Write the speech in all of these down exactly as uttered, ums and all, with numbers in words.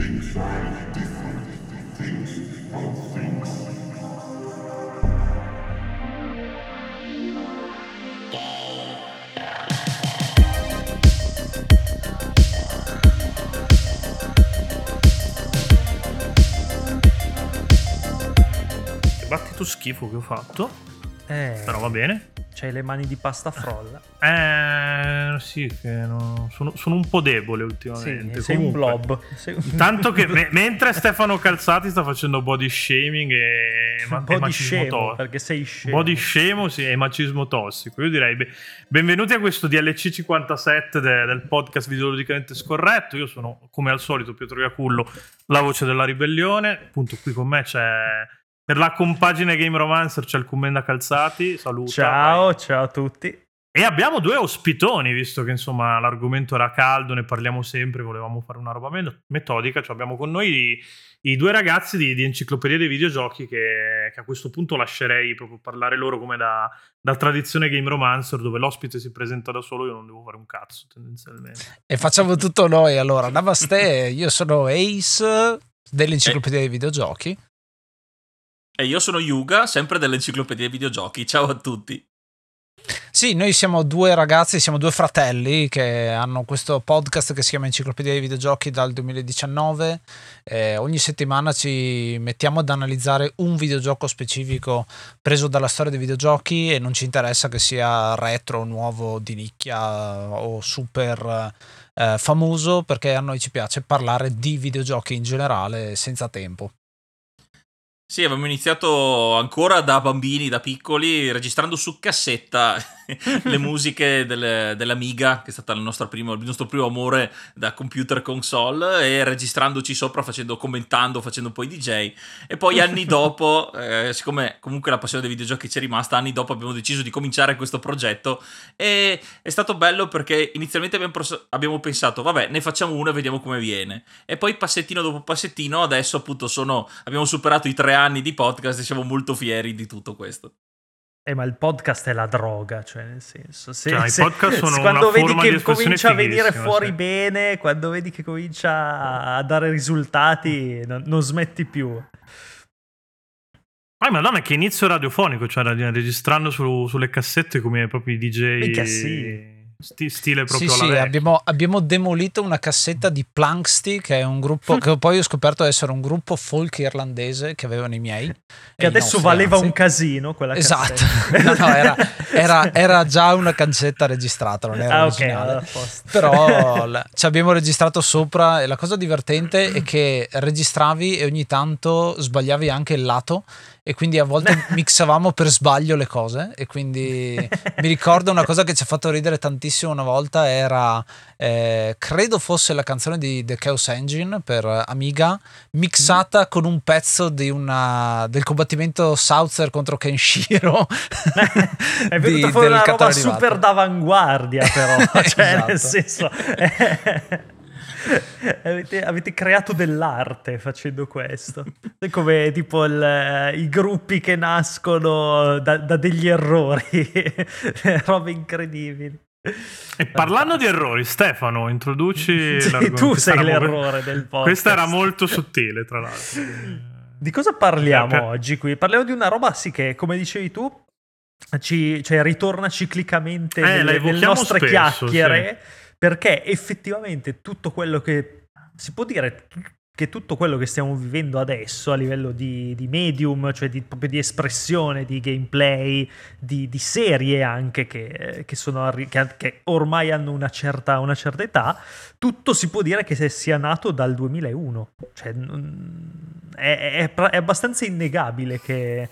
Things are different. Things are things. Che battito schifo che ho fatto. Eh, Però va bene. C'hai le mani di pasta frolla. Eh sì, che no, sono, sono un po' debole ultimamente. Sì, sei comunque un blob. Sei un... Tanto che me, mentre Stefano Calzati sta facendo body shaming e, ma, body e macismo tossico. Perché sei scemo. Body scemo sì, e macismo tossico. Io direi be- benvenuti a questo D L C cinquantasette de- del podcast Videologicamente Scorretto. Io sono, come al solito, Pietro Iacullo, la voce della ribellione. Appunto qui con me c'è... Per la compagine Game Romancer c'è il Commenda Calzati, saluta. Ciao, vai. Ciao a tutti. E abbiamo due ospitoni, visto che insomma l'argomento era caldo, ne parliamo sempre, volevamo fare una roba metodica, cioè abbiamo con noi i, i due ragazzi di, di Enciclopedia dei Videogiochi che, che a questo punto lascerei proprio parlare loro come da, da tradizione Game Romancer, dove l'ospite si presenta da solo, io non devo fare un cazzo tendenzialmente. E facciamo tutto noi allora, namaste, io sono Ace dell'Enciclopedia eh. dei Videogiochi. E io sono Yuga, sempre dell'Enciclopedia dei Videogiochi. Ciao a tutti. Sì, noi siamo due ragazzi, siamo due fratelli che hanno questo podcast che si chiama Enciclopedia dei Videogiochi dal duemiladiciannove. Eh, ogni settimana ci mettiamo ad analizzare un videogioco specifico preso dalla storia dei videogiochi e non ci interessa che sia retro, nuovo, di nicchia o super eh, famoso, perché a noi ci piace parlare di videogiochi in generale senza tempo. Sì, avevamo iniziato ancora da bambini, da piccoli, registrando su cassetta le musiche del, dell'Amiga, che è stato il nostro primo, il nostro primo amore da computer console, e registrandoci sopra, facendo, commentando, facendo poi D J. E poi anni dopo, eh, siccome comunque la passione dei videogiochi c'è rimasta, anni dopo abbiamo deciso di cominciare questo progetto e è stato bello perché inizialmente abbiamo, pros- abbiamo pensato, vabbè, ne facciamo uno e vediamo come viene. E poi passettino dopo passettino, adesso appunto sono, abbiamo superato i tre anni di podcast e siamo molto fieri di tutto questo. Eh, ma il podcast è la droga, cioè nel senso se, cioè, se, i podcast sono se, quando una vedi forma che comincia a venire fuori sì. Bene, quando vedi che comincia a dare risultati non, non smetti più. Ah, madonna, che inizio radiofonico, cioè registrando su, sulle cassette come proprio i D J. Mica sì. Sti, stile proprio sì, alla sì, vecchia. Abbiamo, abbiamo demolito una cassetta di Planksty, che è un gruppo che poi ho scoperto essere un gruppo folk irlandese che avevano i miei, che adesso nostri, valeva anzi. Un casino quella cassetta. Esatto. No, no, era, era, era già una cassetta registrata, non era ah, originale, okay, però la, ci abbiamo registrato sopra e la cosa divertente è che registravi e ogni tanto sbagliavi anche il lato e quindi a volte mixavamo per sbaglio le cose e quindi mi ricordo una cosa che ci ha fatto ridere tantissimo una volta era eh, credo fosse la canzone di The Chaos Engine per Amiga mixata mm. con un pezzo di una, del combattimento Southern contro Kenshiro è venuta di, fuori una roba arrivato. Super d'avanguardia però cioè esatto. Nel senso Avete, avete creato dell'arte facendo questo. È come tipo il, i gruppi che nascono da, da degli errori, robe incredibili. E parlando di errori, Stefano, introduci sì, l'argomento. Tu sei l'errore mo- del podcast. Questa era molto sottile, tra l'altro. Di cosa parliamo okay. oggi qui? Parliamo di una roba sì che, come dicevi tu, ci, cioè, ritorna ciclicamente eh, nelle, nelle nostre spesso, chiacchiere. Sì. Perché effettivamente tutto quello che si può dire che tutto quello che stiamo vivendo adesso a livello di, di medium, cioè di, proprio di espressione, di gameplay, di, di serie anche che, che, sono, che, che ormai hanno una certa, una certa età, tutto si può dire che se sia nato dal duemilauno. Cioè, è, è, è abbastanza innegabile che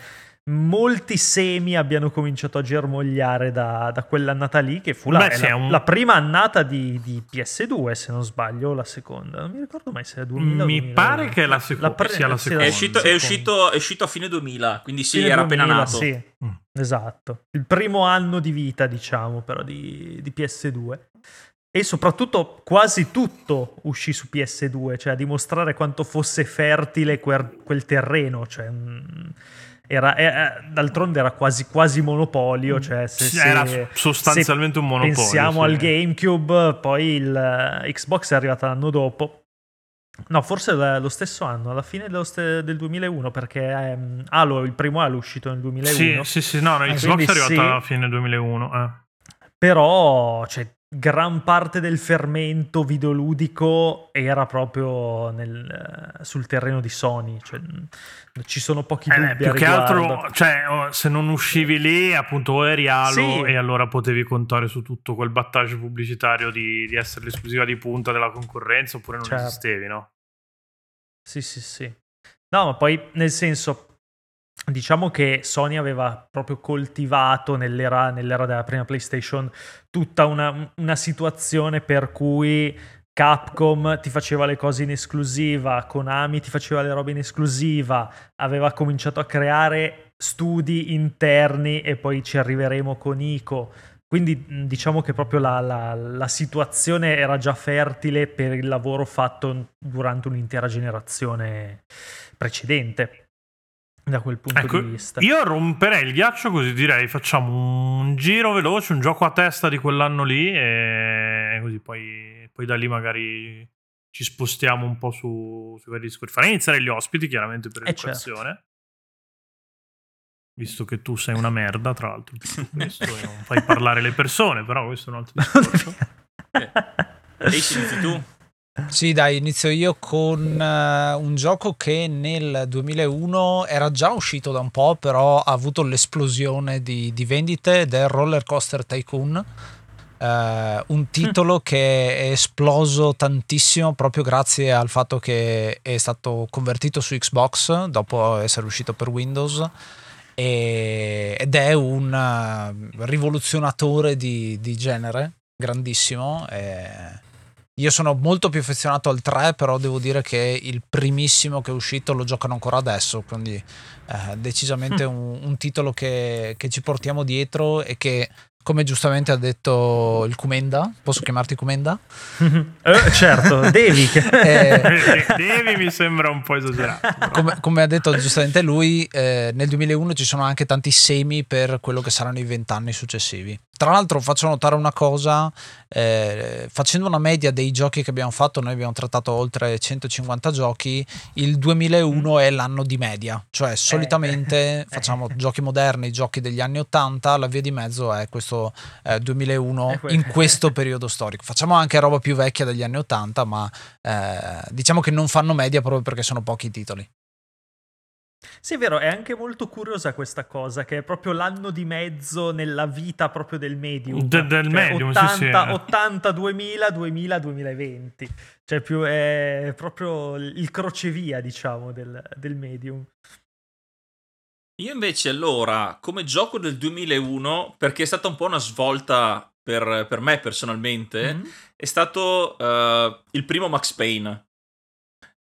molti semi abbiano cominciato a germogliare da, da quell'annata lì, che fu la, Beh, la, un... la prima annata di, di P S due, se non sbaglio, o la seconda. Non mi ricordo mai se era duemila. Mi duemila, pare duemila. Che la seco- la pre- sia la seconda. È uscito, è, uscito, è uscito a fine duemila, quindi sì, fine era duemila, appena nato. Sì. Mm. Esatto. Il primo anno di vita, diciamo, però, di, di P S due. E soprattutto quasi tutto uscì su P S due, cioè a dimostrare quanto fosse fertile quel, quel terreno, cioè... Mh, Era, era, d'altronde era quasi quasi monopolio, cioè se, se, era sostanzialmente se un monopolio. Pensiamo sì. al GameCube, poi il uh, Xbox è arrivata l'anno dopo No, forse lo stesso anno, alla fine dello ste- del duemilauno, perché ehm, Halo, il primo Halo è uscito nel duemilauno. Sì, sì, sì, no, eh, Xbox è arrivata sì. alla fine del duemilauno. Eh. Però, cioè, gran parte del fermento videoludico era proprio nel, sul terreno di Sony, cioè, ci sono pochi dubbi eh, più che altro, cioè, se non uscivi lì appunto o eri Halo sì. e allora potevi contare su tutto quel battaggio pubblicitario di, di essere l'esclusiva di punta della concorrenza, oppure non certo. esistevi, no? Sì, sì, sì. No, ma poi nel senso, diciamo che Sony aveva proprio coltivato nell'era, nell'era della prima PlayStation tutta una, una situazione per cui Capcom ti faceva le cose in esclusiva, Konami ti faceva le robe in esclusiva, aveva cominciato a creare studi interni e poi ci arriveremo con Ico. Quindi diciamo che proprio la, la, la situazione era già fertile per il lavoro fatto durante un'intera generazione precedente. Da quel punto ecco, di vista io romperei il ghiaccio così, direi facciamo un giro veloce, un gioco a testa di quell'anno lì e così poi, poi da lì magari ci spostiamo un po' su sui vari discorsi. Farei iniziare gli ospiti chiaramente per educazione, certo. visto che tu sei una merda tra l'altro questo, e non fai parlare le persone, però questo è un altro discorso. eh. E inizi tu? Sì, dai, inizio io con uh, un gioco che nel duemilauno era già uscito da un po', però ha avuto l'esplosione di, di vendite, del Roller Coaster Tycoon, uh, un titolo che è esploso tantissimo proprio grazie al fatto che è stato convertito su Xbox dopo essere uscito per Windows, e, ed è un uh, rivoluzionatore di, di genere, grandissimo. E io sono molto più affezionato al tre, però devo dire che il primissimo che è uscito lo giocano ancora adesso, quindi eh, decisamente mm. un, un titolo che, che ci portiamo dietro e che, come giustamente ha detto il Kumenda, posso chiamarti Kumenda? eh, certo, devi. eh, devi mi sembra un po' esagerato. Come, come ha detto giustamente lui, eh, nel duemilauno ci sono anche tanti semi per quello che saranno i vent'anni successivi. Tra l'altro faccio notare una cosa, eh, facendo una media dei giochi che abbiamo fatto, noi abbiamo trattato oltre centocinquanta giochi, il duemilauno mm. è l'anno di media, cioè solitamente eh. facciamo eh. giochi moderni, giochi degli anni ottanta, la via di mezzo è questo eh, duemilauno in questo periodo storico. Facciamo anche roba più vecchia degli anni ottanta, ma eh, diciamo che non fanno media proprio perché sono pochi i titoli. Sì, è vero, è anche molto curiosa questa cosa, che è proprio l'anno di mezzo nella vita proprio del medium. De, del cioè medium, ottanta, sì, sì. ottanta, duemila, duemila, duemilaventi. Cioè più è proprio il crocevia, diciamo, del, del medium. Io invece allora, come gioco del duemilauno, perché è stata un po' una svolta per, per me personalmente, mm-hmm. è stato uh, il primo Max Payne.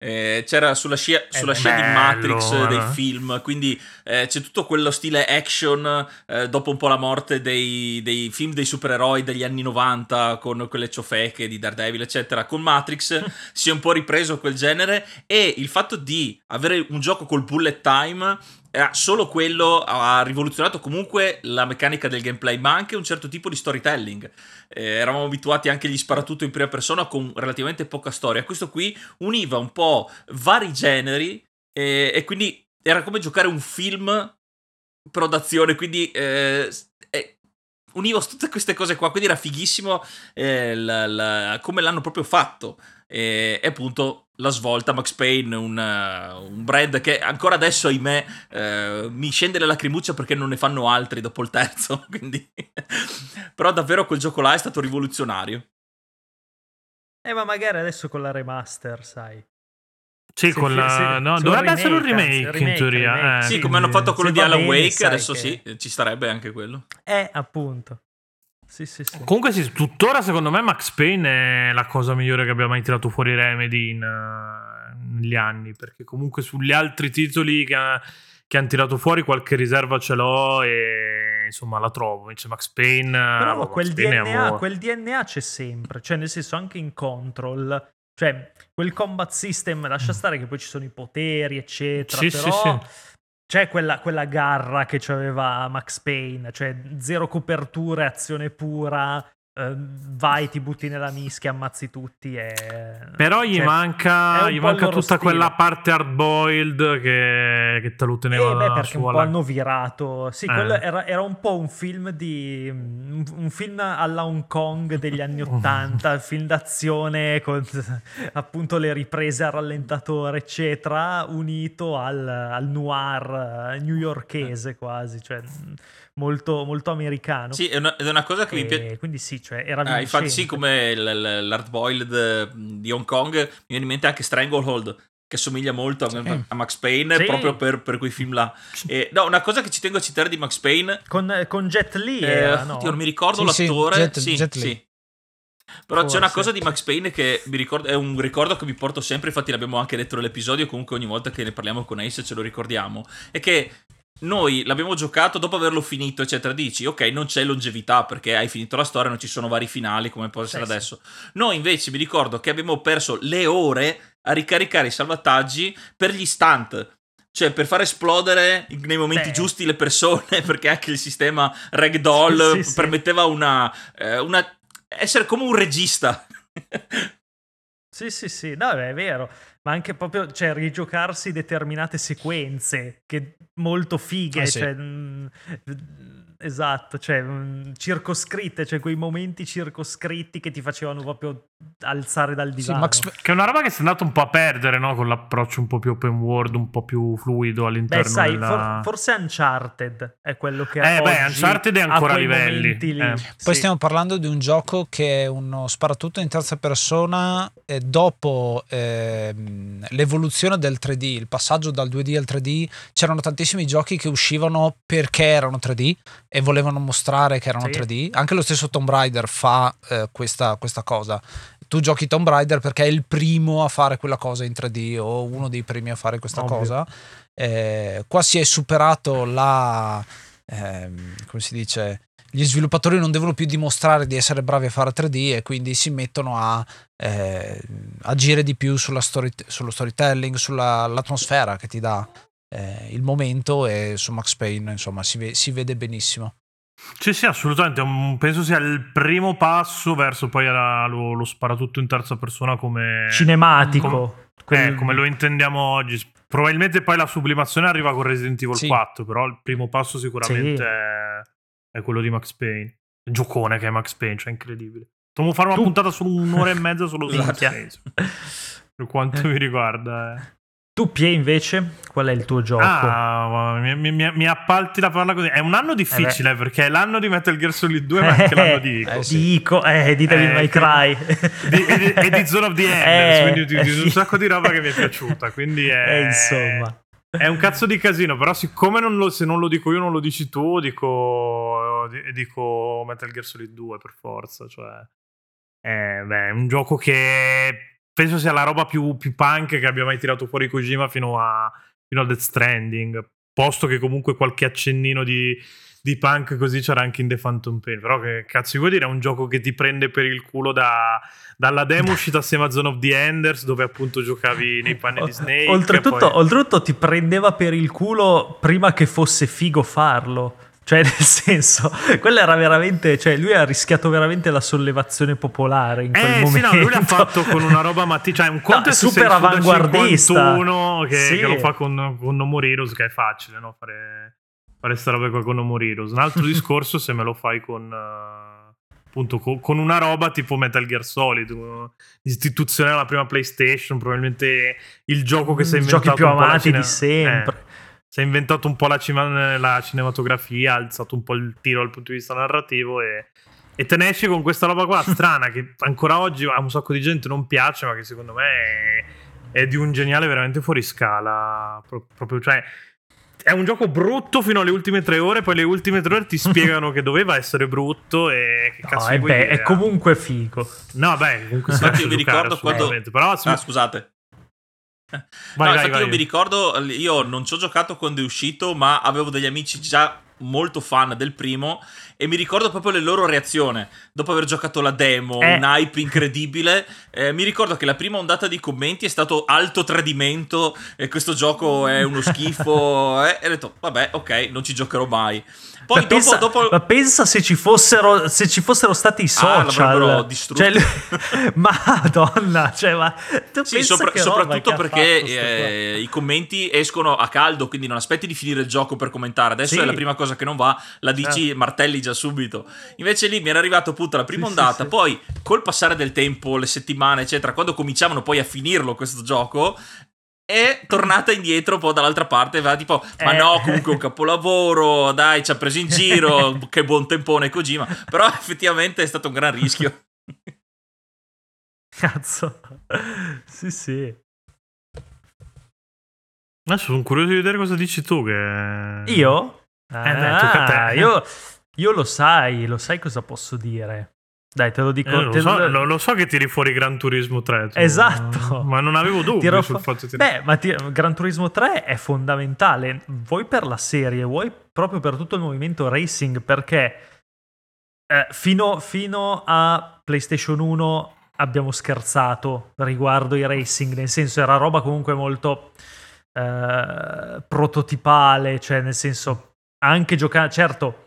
Eh, c'era sulla scia, sulla scia bello, di Matrix eh. dei film, quindi eh, c'è tutto quello stile action eh, dopo un po' la morte dei, dei film dei supereroi degli anni novanta con quelle ciofeche di Daredevil eccetera. Con Matrix si è un po' ripreso quel genere, e il fatto di avere un gioco col bullet time, eh, solo quello ha rivoluzionato comunque la meccanica del gameplay, ma anche un certo tipo di storytelling. Eh, eravamo abituati anche agli sparatutto in prima persona con relativamente poca storia. Questo qui univa un po' vari generi eh, e quindi era come giocare un film però d'azione, quindi eh, eh, univa tutte queste cose qua, quindi era fighissimo eh, la, la, come l'hanno proprio fatto. E eh, appunto la svolta Max Payne, un, uh, un brand che ancora adesso ahimè eh, mi scende la lacrimuccia perché non ne fanno altri dopo il terzo, quindi però davvero quel gioco là è stato rivoluzionario. Eh ma magari adesso con la remaster, sai. Sì, se, con la se, no, dovrebbe remake, essere un remake, remake in teoria. Remake. Eh. Sì, come hanno fatto quello se di Alan Wake, adesso che... sì, ci starebbe anche quello. Eh, appunto. Sì, sì, sì. Comunque sì, tuttora secondo me Max Payne è la cosa migliore che abbia mai tirato fuori Remedy in, uh, negli anni, perché comunque sugli altri titoli che, ha, che hanno tirato fuori qualche riserva ce l'ho e insomma la trovo. Invece Max Payne, però Max quel, Payne D N A, quel D N A c'è sempre, cioè nel senso anche in Control, cioè quel combat system, lascia stare che poi ci sono i poteri eccetera, sì, però sì, sì. C'è quella, quella garra che c'aveva Max Payne, cioè zero coperture, azione pura, vai, ti butti nella mischia, ammazzi tutti e... però gli cioè, manca gli manca tutta stile. Quella parte hard boiled che, che te lo teneva eh, beh, perché sua un po' la... hanno virato sì, eh. Quello era, era un po' un film di un film alla Hong Kong degli anni ottanta, film d'azione con appunto le riprese al rallentatore eccetera, unito al, al noir newyorkese quasi, cioè molto, molto americano. Sì, è una, è una cosa che e mi piace. Quindi sì, cioè era ah, infatti sì, come l'hard boiled di Hong Kong, mi viene in mente anche Stranglehold, che somiglia molto sì. a, a Max Payne, sì. proprio per, per quei film là. E, no, una cosa che ci tengo a citare di Max Payne... Con, con Jet Li, eh, era, no? Io non mi ricordo sì, l'attore. Sì, Jet, sì, Jet Li. Sì. Però forse. C'è una cosa di Max Payne che mi ricordo, è un ricordo che mi porto sempre, infatti l'abbiamo anche detto nell'episodio, comunque ogni volta che ne parliamo con Ace ce lo ricordiamo, è che... noi l'abbiamo giocato dopo averlo finito eccetera, dici ok non c'è longevità perché hai finito la storia, non ci sono vari finali come può essere sì, adesso sì. Noi invece mi ricordo che abbiamo perso le ore a ricaricare i salvataggi per gli stunt, cioè per far esplodere nei momenti Beh. giusti le persone, perché anche il sistema ragdoll sì, sì, permetteva sì. Una, eh, una essere come un regista. Sì sì sì, no è vero, ma anche proprio cioè rigiocarsi determinate sequenze che molto fighe ah, sì. cioè, mh, esatto cioè mh, circoscritte, cioè quei momenti circoscritti che ti facevano proprio alzare dal divano sì, Max... che è una roba che si è andata un po' a perdere, no? Con l'approccio un po' più open world, un po' più fluido all'interno. Beh, sai, della... for- forse Uncharted è quello che eh, beh, Uncharted è ancora a livelli eh. Poi sì. stiamo parlando di un gioco che è uno sparatutto in terza persona eh, dopo eh, l'evoluzione del tre D, il passaggio dal due D al tre D. C'erano tantissimi giochi che uscivano perché erano tre D e volevano mostrare che erano sì. tre D. Anche lo stesso Tomb Raider fa eh, questa, questa cosa. Tu giochi Tomb Raider perché è il primo a fare quella cosa in tre D o uno dei primi a fare questa Obvio. cosa. Eh, qua si è superato la... Ehm, come si dice... Gli sviluppatori non devono più dimostrare di essere bravi a fare tre D e quindi si mettono a eh, agire di più sulla story, sullo storytelling, sull'atmosfera che ti dà eh, il momento, e su Max Payne insomma si, ve- si vede benissimo. Sì sì, assolutamente, penso sia il primo passo verso poi alla, lo, lo sparatutto in terza persona come cinematico, com, quel... eh, come lo intendiamo oggi. Probabilmente poi la sublimazione arriva con Resident Evil sì. quattro, però il primo passo sicuramente sì. è, è quello di Max Payne. Il giocone che è Max Payne, cioè incredibile. Dobbiamo fare una tu... puntata su un'ora e mezza solo su Max Payne per quanto mi riguarda eh. Tu, Pie, invece, qual è il tuo gioco? Ah, mi, mi, mi appalti la parola così. È un anno difficile eh perché è l'anno di Metal Gear Solid due, ma anche eh, l'anno di Ico. Eh, sì. Di Ico, eh, di Devil eh, May Cry. Di, e, di, e di Zone of the Enders, eh, quindi di, di, di un sacco di roba che mi è piaciuta. Quindi è, eh, insomma. È un cazzo di casino, però siccome non lo, se non lo dico io non lo dici tu, dico, dico Metal Gear Solid due per forza. Cioè, eh, beh, è un gioco che... penso sia la roba più, più punk che abbia mai tirato fuori Kojima fino a, fino a Death Stranding, posto che comunque qualche accennino di, di punk così c'era anche in The Phantom Pain. Però che cazzo vuol dire, è un gioco che ti prende per il culo da, dalla demo uscita assieme a Zone of the Enders, dove appunto giocavi nei panni o, di Snake. Oltretutto, poi... oltretutto ti prendeva per il culo prima che fosse figo farlo. Cioè nel senso, quello era veramente, cioè lui ha rischiato veramente la sollevazione popolare in quel eh, momento. Eh sì, no, lui l'ha fatto con una roba matti, cioè un conto no, è super avanguardista cinquantuno, che, sì. che lo fa con, con No More Heroes, che è facile, no, fare fare sta roba con No More Heroes. Un altro discorso se me lo fai con uh, appunto con, con una roba tipo Metal Gear Solid, uh, istituzione alla prima PlayStation, probabilmente il gioco che si è inventato, giochi più amati di sempre. Eh. Si è inventato un po' la, cima- la cinematografia, ha alzato un po' il tiro dal punto di vista narrativo e, e te ne esci con questa roba qua strana che ancora oggi a un sacco di gente non piace, ma che secondo me è, è di un geniale veramente fuori scala. Pro- proprio, cioè, è un gioco brutto fino alle ultime tre ore, poi le ultime tre ore ti spiegano che doveva essere brutto e che no, cazzo è, beh, è comunque figo. No, beh, comunque sì, io mi ricordo quando... Però, se... ah, scusate. Vai, no, vai, infatti vai. Io mi ricordo, io non ci ho giocato quando è uscito, ma avevo degli amici già molto fan del primo e mi ricordo proprio le loro reazioni dopo aver giocato la demo, eh. un hype incredibile. Eh, mi ricordo che la prima ondata di commenti è stato alto tradimento, eh, questo gioco è uno schifo, eh, e ho detto vabbè ok non ci giocherò mai. Poi dopo, pensa, dopo... Ma pensa se ci fossero, se ci fossero stati i social, ah, distrutti. Cioè, Madonna, cioè, ma tu sì, sopra, che soprattutto che perché eh, i commenti escono a caldo, quindi non aspetti di finire il gioco per commentare. Adesso sì. È la prima cosa che non va, la dici, eh. martelli già subito. Invece lì mi era arrivato appunto la prima sì, ondata, sì, poi sì. Col passare del tempo, le settimane eccetera, quando cominciavano poi a finirlo questo gioco, è tornata indietro un po' dall'altra parte, va tipo ma eh. no, comunque un capolavoro, dai, ci ha preso in giro, che buon tempone Kojima. Però effettivamente è stato un gran rischio, cazzo. Sì sì, adesso sono curioso di vedere cosa dici tu che io ah, eh, dai, tocca a te. io io lo sai lo sai cosa posso dire. Dai, te lo dico. Eh, lo, te so, lo... lo so che tiri fuori Gran Turismo tre. Tu. Esatto. Ma non avevo dubbi Tiro... sul fatto che... Beh, ma ti... Gran Turismo tre è fondamentale, vuoi per la serie, vuoi proprio per tutto il movimento racing, perché eh, fino, fino a PlayStation uno abbiamo scherzato riguardo i racing, nel senso era roba comunque molto eh, prototipale, cioè nel senso anche giocare... Certo...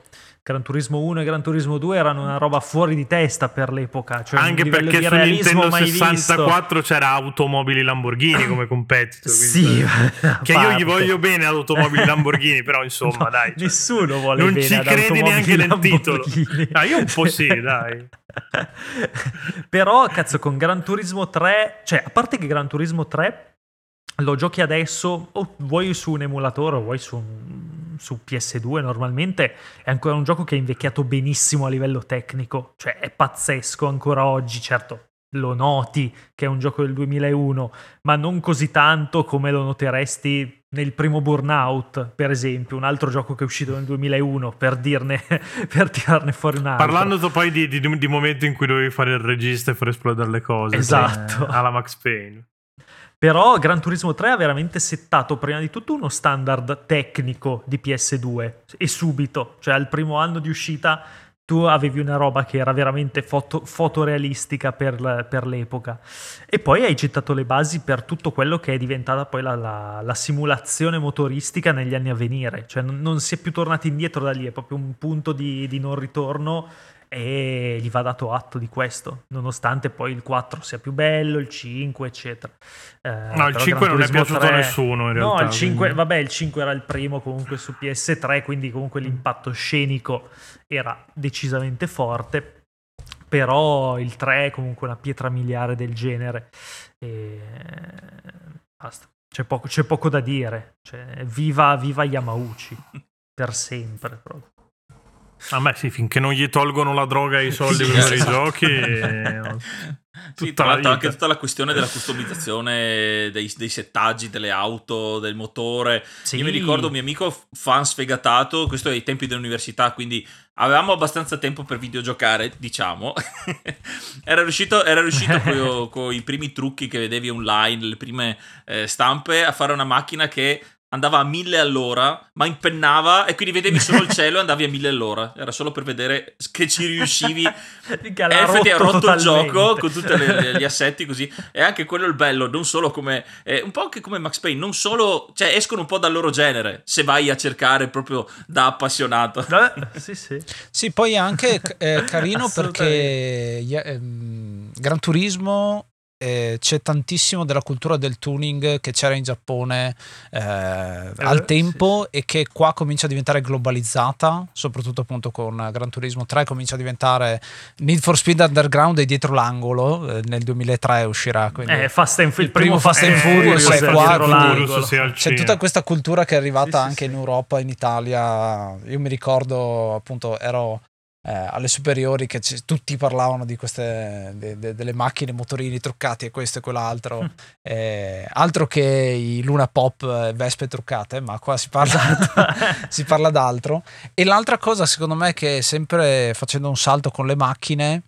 Gran Turismo uno e Gran Turismo due erano una roba fuori di testa per l'epoca, cioè anche perché su Nintendo sessantaquattro visto. C'era Automobili Lamborghini come competitor, sì, che io gli voglio bene ad Automobili Lamborghini, però insomma no, dai, cioè, nessuno vuole non bene ci credi neanche nel titolo, ah, io un po' sì dai. Però cazzo, con Gran Turismo tre, cioè a parte che Gran Turismo tre lo giochi adesso o vuoi su un emulatore o vuoi su un su P S due normalmente, è ancora un gioco che è invecchiato benissimo a livello tecnico, cioè è pazzesco ancora oggi. Certo lo noti che è un gioco del duemilauno, ma non così tanto come lo noteresti nel primo Burnout, per esempio, un altro gioco che è uscito nel duemilauno, per dirne per tirarne fuori un altro. Parlando poi di, di, di momento in cui dovevi fare il regista e far esplodere le cose, esatto, eh, alla Max Payne. Però Gran Turismo tre ha veramente settato prima di tutto uno standard tecnico di P S due, e subito, cioè al primo anno di uscita tu avevi una roba che era veramente foto, fotorealistica per, per l'epoca, e poi hai gettato le basi per tutto quello che è diventata poi la, la, la simulazione motoristica negli anni a venire, cioè non, non si è più tornati indietro da lì, è proprio un punto di, di non ritorno, e gli va dato atto di questo, nonostante poi il quattro sia più bello, il cinque eccetera. Eh, no, il cinque non è piaciuto a nessuno in realtà. No, il cinque, vabbè, il cinque era il primo comunque su P S tre, quindi comunque l'impatto scenico era decisamente forte, però il tre è comunque una pietra miliare del genere e basta, c'è poco, c'è poco da dire, cioè, viva, viva Yamauchi per sempre proprio. Ah beh sì, finché non gli tolgono la droga e i soldi per fare i giochi e... sì, tra l'altro anche tutta la questione della customizzazione dei, dei settaggi, delle auto, del motore, sì. Io mi ricordo un mio amico fan sfegatato, questo è ai tempi dell'università, quindi avevamo abbastanza tempo per videogiocare, diciamo. Era riuscito, era riuscito co- con i primi trucchi che vedevi online, le prime eh, stampe, a fare una macchina che andava a mille all'ora, ma impennava, e quindi vedevi solo il cielo e andavi a mille all'ora. Era solo per vedere che ci riuscivi. Mica, e effettivamente ha rotto il gioco con tutti gli assetti così. E anche quello è il bello, non solo come... Eh, un po' anche come Max Payne, non solo... Cioè, escono un po' dal loro genere, se vai a cercare proprio da appassionato. Eh, sì, sì. Sì, poi è anche eh, carino perché eh, Gran Turismo... Eh, c'è tantissimo della cultura del tuning che c'era in Giappone eh, eh, al tempo, sì. E che qua comincia a diventare globalizzata, soprattutto appunto con Gran Turismo tre, comincia a diventare Need for Speed Underground e dietro l'angolo, eh, nel duemilatré uscirà, quindi eh, Fast and Furious, il primo Fast and Furious, eh, qua, c'è tutta questa cultura che è arrivata, sì, anche sì, in sì. Europa, in Italia. Io mi ricordo appunto ero Eh, alle superiori che c- tutti parlavano di queste de- de- delle macchine, motorini truccati e questo e quell'altro, mm. eh, altro che i Luna Pop, vespe truccate, ma qua si parla, si parla d'altro. E l'altra cosa secondo me che è sempre facendo un salto con le macchine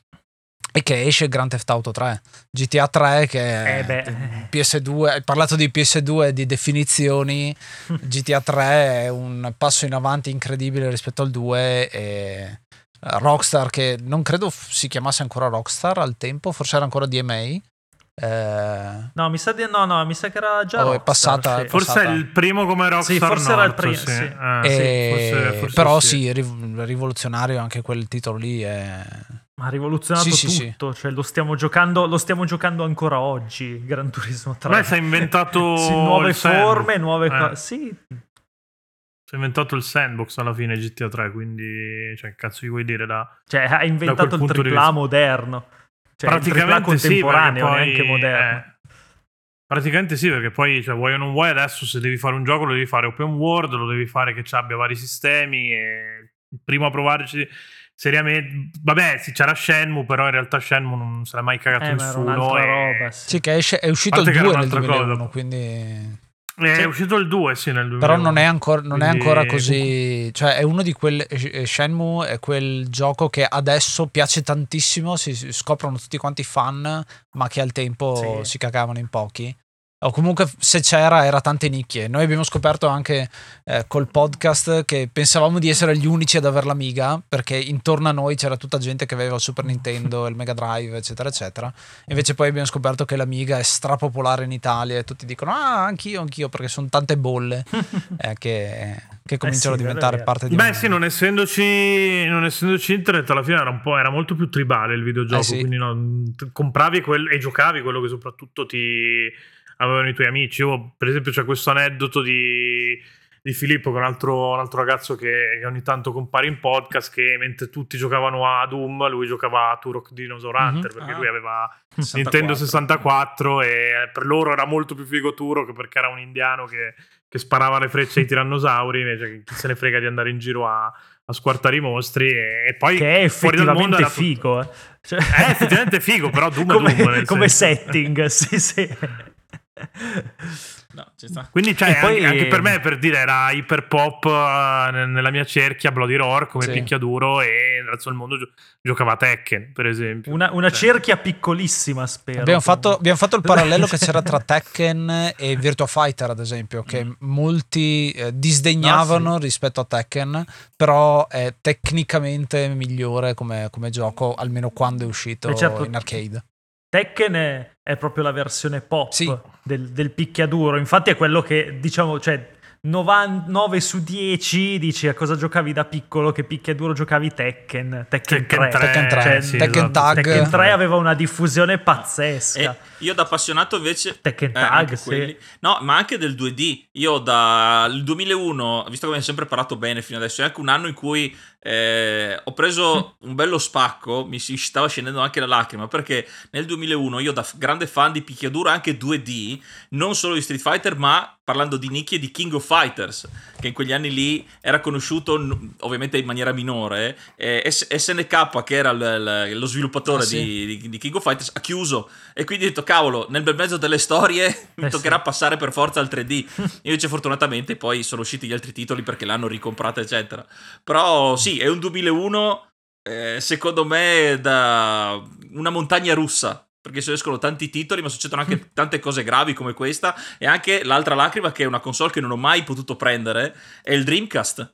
e che esce Grand Theft Auto tre, G T A tre, che eh beh. P S due, hai parlato di P S due di definizioni, G T A tre è un passo in avanti incredibile rispetto al due, e Rockstar, che non credo si chiamasse ancora Rockstar al tempo, forse era ancora D M A, Eh... No, mi sa di, no, no, mi sa che era già. Oh, Rockstar, è passata, sì. È passata. Forse è il primo come Rockstar. Sì, forse era il primo. Sì. Sì. Eh, e... sì, forse, forse però sì, sì riv- rivoluzionario anche quel titolo lì. È... Ma ha rivoluzionato sì, sì, tutto. Sì. Cioè, lo stiamo giocando, lo stiamo giocando ancora oggi. Gran Turismo tre. Beh, si è inventato sì, nuove forme, sand. nuove eh. co- sì. Si è inventato il sandbox alla fine G T A tre, quindi cioè cazzo gli vuoi dire da. Cioè, ha inventato il tripla moderno. Cioè, praticamente contemporaneo, sì, poi, neanche moderno. Eh, praticamente sì, perché poi cioè, vuoi o non vuoi adesso se devi fare un gioco lo devi fare open world, lo devi fare che abbia vari sistemi e prima a provarci seriamente, vabbè sì c'era Shenmue, però in realtà Shenmue non se l'ha mai cagato eh, nessuno e... roba, sì. Sì, che è, è uscito il due nel duemilanove, cosa. Quindi... È sì. uscito il due, sì, nel duemilanove. Però non è ancora, non quindi... è ancora così. Cioè, è uno di quel. Shenmue è quel gioco che adesso piace tantissimo. Si scoprono tutti quanti fan, ma che al tempo sì. si cagavano in pochi. O comunque, se c'era, era tante nicchie. Noi abbiamo scoperto anche eh, col podcast che pensavamo di essere gli unici ad aver l'Amiga, perché intorno a noi c'era tutta gente che aveva il Super Nintendo, il Mega Drive, eccetera, eccetera. Invece poi abbiamo scoperto che l'Amiga è strapopolare in Italia e tutti dicono ah, anch'io, anch'io, perché sono tante bolle eh, che, che cominciano eh sì, a diventare vero, parte di Beh, sì, non essendoci, non essendoci internet, alla fine era un po', era molto più tribale il videogioco, eh sì. quindi no, compravi quel, e giocavi quello che soprattutto ti... avevano i tuoi amici. Io per esempio c'è questo aneddoto di, di Filippo, che è un altro, un altro ragazzo che, che ogni tanto compare in podcast, che mentre tutti giocavano a Doom lui giocava a Turok Dinosaur Hunter, mm-hmm. perché ah. lui aveva Nintendo sessantaquattro e per loro era molto più figo Turok perché era un indiano che, che sparava le frecce ai tirannosauri, invece chi se ne frega di andare in giro a a squartare i mostri e, e poi che è effettivamente figo, cioè... è effettivamente figo, però Doom come, Doom, come setting sì sì No, ci sta. Quindi cioè, poi, anche per me, per dire, era iper pop uh, nella mia cerchia Bloody Roar come sì. picchiaduro, e nel resto del mondo gio- giocava a Tekken, per esempio. Una, una cioè. cerchia piccolissima, spero. Abbiamo fatto, abbiamo fatto il parallelo che c'era tra Tekken e Virtua Fighter, ad esempio, che mm. molti eh, disdegnavano no, sì. rispetto a Tekken, però è tecnicamente migliore come, come gioco, almeno quando è uscito certo. in arcade. Tekken è, è proprio la versione pop sì. del, del picchiaduro, infatti è quello che diciamo, cioè novantanove su dieci dici a cosa giocavi da piccolo, che picchiaduro giocavi Tekken, Tekken, Tekken tre, Tekken, tre, cioè, sì, Tekken esatto. Tag. Tekken tre aveva una diffusione pazzesca. E io da appassionato invece Tekken eh, Tag, sì. no, ma anche del due D. Io dal duemilauno, visto che mi ho sempre parlato bene fino adesso, è anche un anno in cui Eh, ho preso un bello spacco, mi si stava scendendo anche la lacrima, perché nel duemilauno io da f- grande fan di picchiaduro anche due D, non solo di Street Fighter, ma parlando di nicchie di King of Fighters, che in quegli anni lì era conosciuto n- ovviamente in maniera minore. eh, S- S N K, che era l- l- lo sviluppatore ah, sì. di-, di-, di King of Fighters, ha chiuso, e quindi ho detto cavolo, nel bel mezzo delle storie eh, mi toccherà sì. passare per forza al tre D. Invece fortunatamente poi sono usciti gli altri titoli perché l'hanno ricomprata eccetera, però sì, è un duemilauno eh, secondo me da una montagna russa, perché escono tanti titoli ma succedono anche tante cose gravi come questa. E anche l'altra lacrima, che è una console che non ho mai potuto prendere, è il Dreamcast,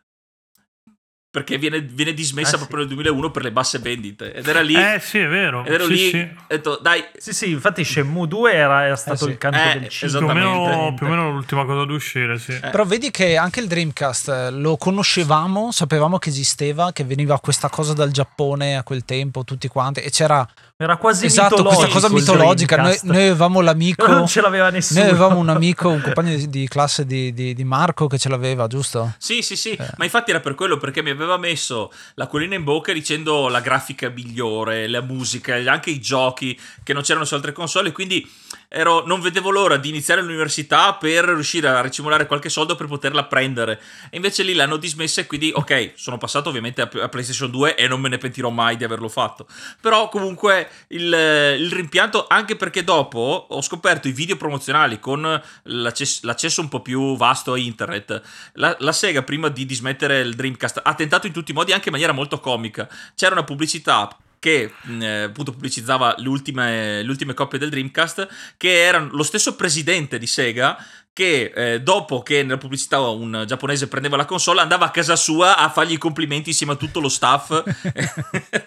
perché viene, viene dismessa eh, proprio sì. nel duemilauno per le basse vendite, ed era lì eh sì è vero ed ero sì, lì sì. detto dai sì sì infatti Shenmue due era, era stato eh, sì. il canto eh, del cinque, più o meno, più o meno l'ultima cosa ad uscire sì. eh. Però vedi che anche il Dreamcast lo conoscevamo, sapevamo che esisteva, che veniva questa cosa dal Giappone a quel tempo tutti quanti, e c'era era quasi esatto questa cosa mitologica. Noi, noi avevamo l'amico, non ce l'aveva nessuno, noi avevamo un amico, un compagno di, di classe di, di, di Marco che ce l'aveva, giusto? Sì sì sì eh. Ma infatti era per quello, perché mi aveva aveva messo l'acquolina in bocca dicendo la grafica migliore, la musica, anche i giochi che non c'erano su altre console, quindi ero, non vedevo l'ora di iniziare l'università per riuscire a ricimolare qualche soldo per poterla prendere, e invece lì l'hanno dismessa, e quindi ok, sono passato ovviamente a, a PlayStation due e non me ne pentirò mai di averlo fatto, però comunque il, il rimpianto, anche perché dopo ho scoperto i video promozionali con l'accesso, l'accesso un po' più vasto a internet. La, la Sega, prima di dismettere il Dreamcast, ha tentato in tutti i modi, anche in maniera molto comica. C'era una pubblicità che eh, appunto pubblicizzava le ultime, le ultime coppie del Dreamcast, che era lo stesso presidente di Sega che eh, dopo che nella pubblicità un giapponese prendeva la console, andava a casa sua a fargli i complimenti insieme a tutto lo staff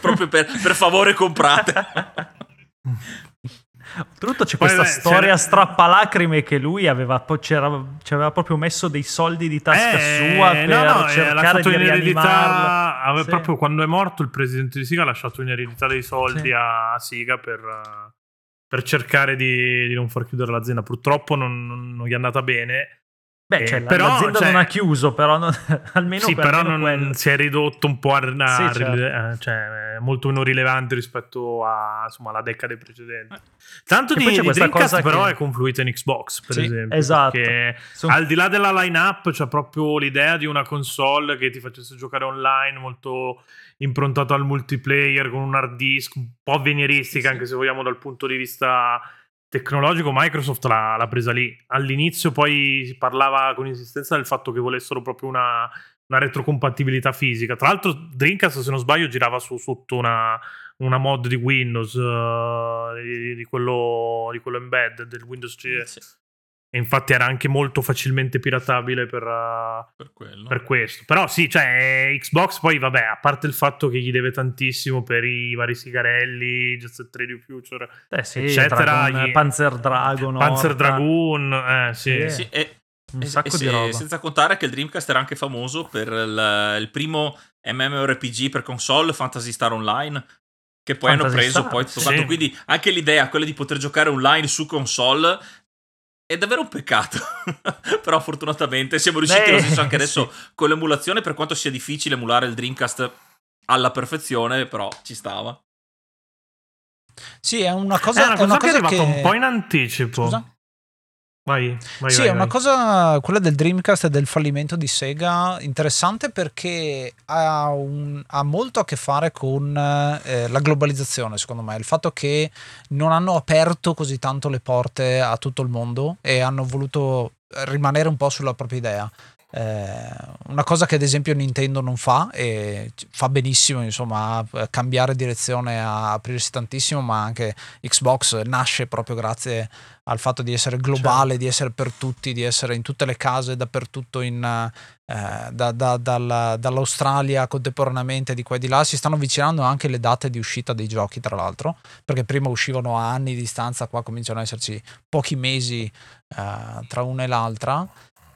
proprio per, per favore comprate Oltretutto c'è poi, questa beh, storia c'era... strappalacrime che lui aveva, c'era, c'era proprio messo dei soldi di tasca eh, sua per no, no, cercare di rianimarlo. Aveva sì. Proprio quando è morto il presidente di Sega ha lasciato in eredità dei soldi sì. a Sega per, per cercare di, di non far chiudere l'azienda. Purtroppo non, non, non gli è andata bene. Beh, eh, cioè, però, l'azienda cioè, non ha chiuso, però non, almeno sì, per però almeno non si è ridotto un po' a, a sì, certo. eh, cioè, molto meno rilevante rispetto a, insomma, alla decade precedente. Eh. Tanto che di, di Dreamcast che... però è confluito in Xbox, per sì, esempio. Esatto. Perché so... al di là della line-up c'è proprio l'idea di una console che ti facesse giocare online, molto improntata al multiplayer, con un hard disk un po' avveniristica, sì, anche se vogliamo dal punto di vista... tecnologico. Microsoft l'ha, l'ha presa lì all'inizio, poi si parlava con insistenza del fatto che volessero proprio una, una retrocompatibilità fisica. Tra l'altro Dreamcast, se non sbaglio, girava su sotto una, una mod di Windows, uh, di, di quello di quello embedded del Windows C S, sì. E infatti era anche molto facilmente piratabile per, uh, per, quello. per questo. Però sì, cioè Xbox poi vabbè, a parte il fatto che gli deve tantissimo per i vari sigarelli, Jet Set Radio Future, eh sì, eccetera, Dragon, gli... Panzer Dragon, Panzer Orta. Dragoon, eh, sì. sì, sì e, un e, sacco e di se, roba. Senza contare che il Dreamcast era anche famoso per il, il primo MMORPG per console, Phantasy Star Online, che poi Phantasy hanno preso Star, poi tutto sì. Quindi anche l'idea quella di poter giocare online su console è davvero un peccato, però fortunatamente siamo riusciti, Beh, lo stesso anche adesso sì. con l'emulazione, per quanto sia difficile emulare il Dreamcast alla perfezione, però ci stava. Sì, è una cosa, è una cosa, è una cosa che è arrivata che... un po' in anticipo. Scusa? Vai, vai, sì, vai, è una vai. cosa, quella del Dreamcast e del fallimento di Sega, interessante perché ha, un, ha molto a che fare con eh, la globalizzazione, secondo me. Il fatto che non hanno aperto così tanto le porte a tutto il mondo e hanno voluto rimanere un po' sulla propria idea. Eh, una cosa che ad esempio Nintendo non fa, e fa benissimo, insomma, a cambiare direzione, a aprirsi tantissimo, ma anche Xbox nasce proprio grazie al fatto di essere globale, cioè. Di essere per tutti, di essere in tutte le case, dappertutto, in, eh, da, da, dalla, dall'Australia contemporaneamente, di qua e di là. Si stanno avvicinando anche le date di uscita dei giochi, tra l'altro, perché prima uscivano a anni di distanza, qua cominciano ad esserci pochi mesi eh, tra una e l'altra.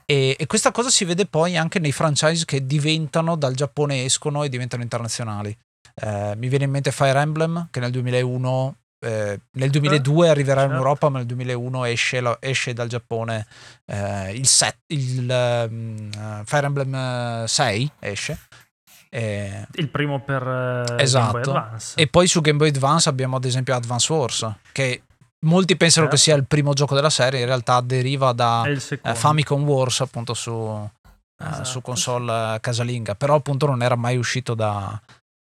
E, e questa cosa si vede poi anche nei franchise che diventano, dal Giappone escono e diventano internazionali. Eh, mi viene in mente Fire Emblem, che nel duemilauno eh, nel duemiladue arriverà in Europa, ma nel duemilauno esce, la, esce dal Giappone eh, il, set, il um, Fire Emblem sei esce. Eh, il primo per eh, esatto. Game Boy Advance. E poi su Game Boy Advance abbiamo ad esempio Advance Wars, che molti pensano certo. che sia il primo gioco della serie, in realtà deriva da uh, Famicom Wars, appunto su, uh, esatto. su console uh, casalinga, però appunto non era mai uscito da,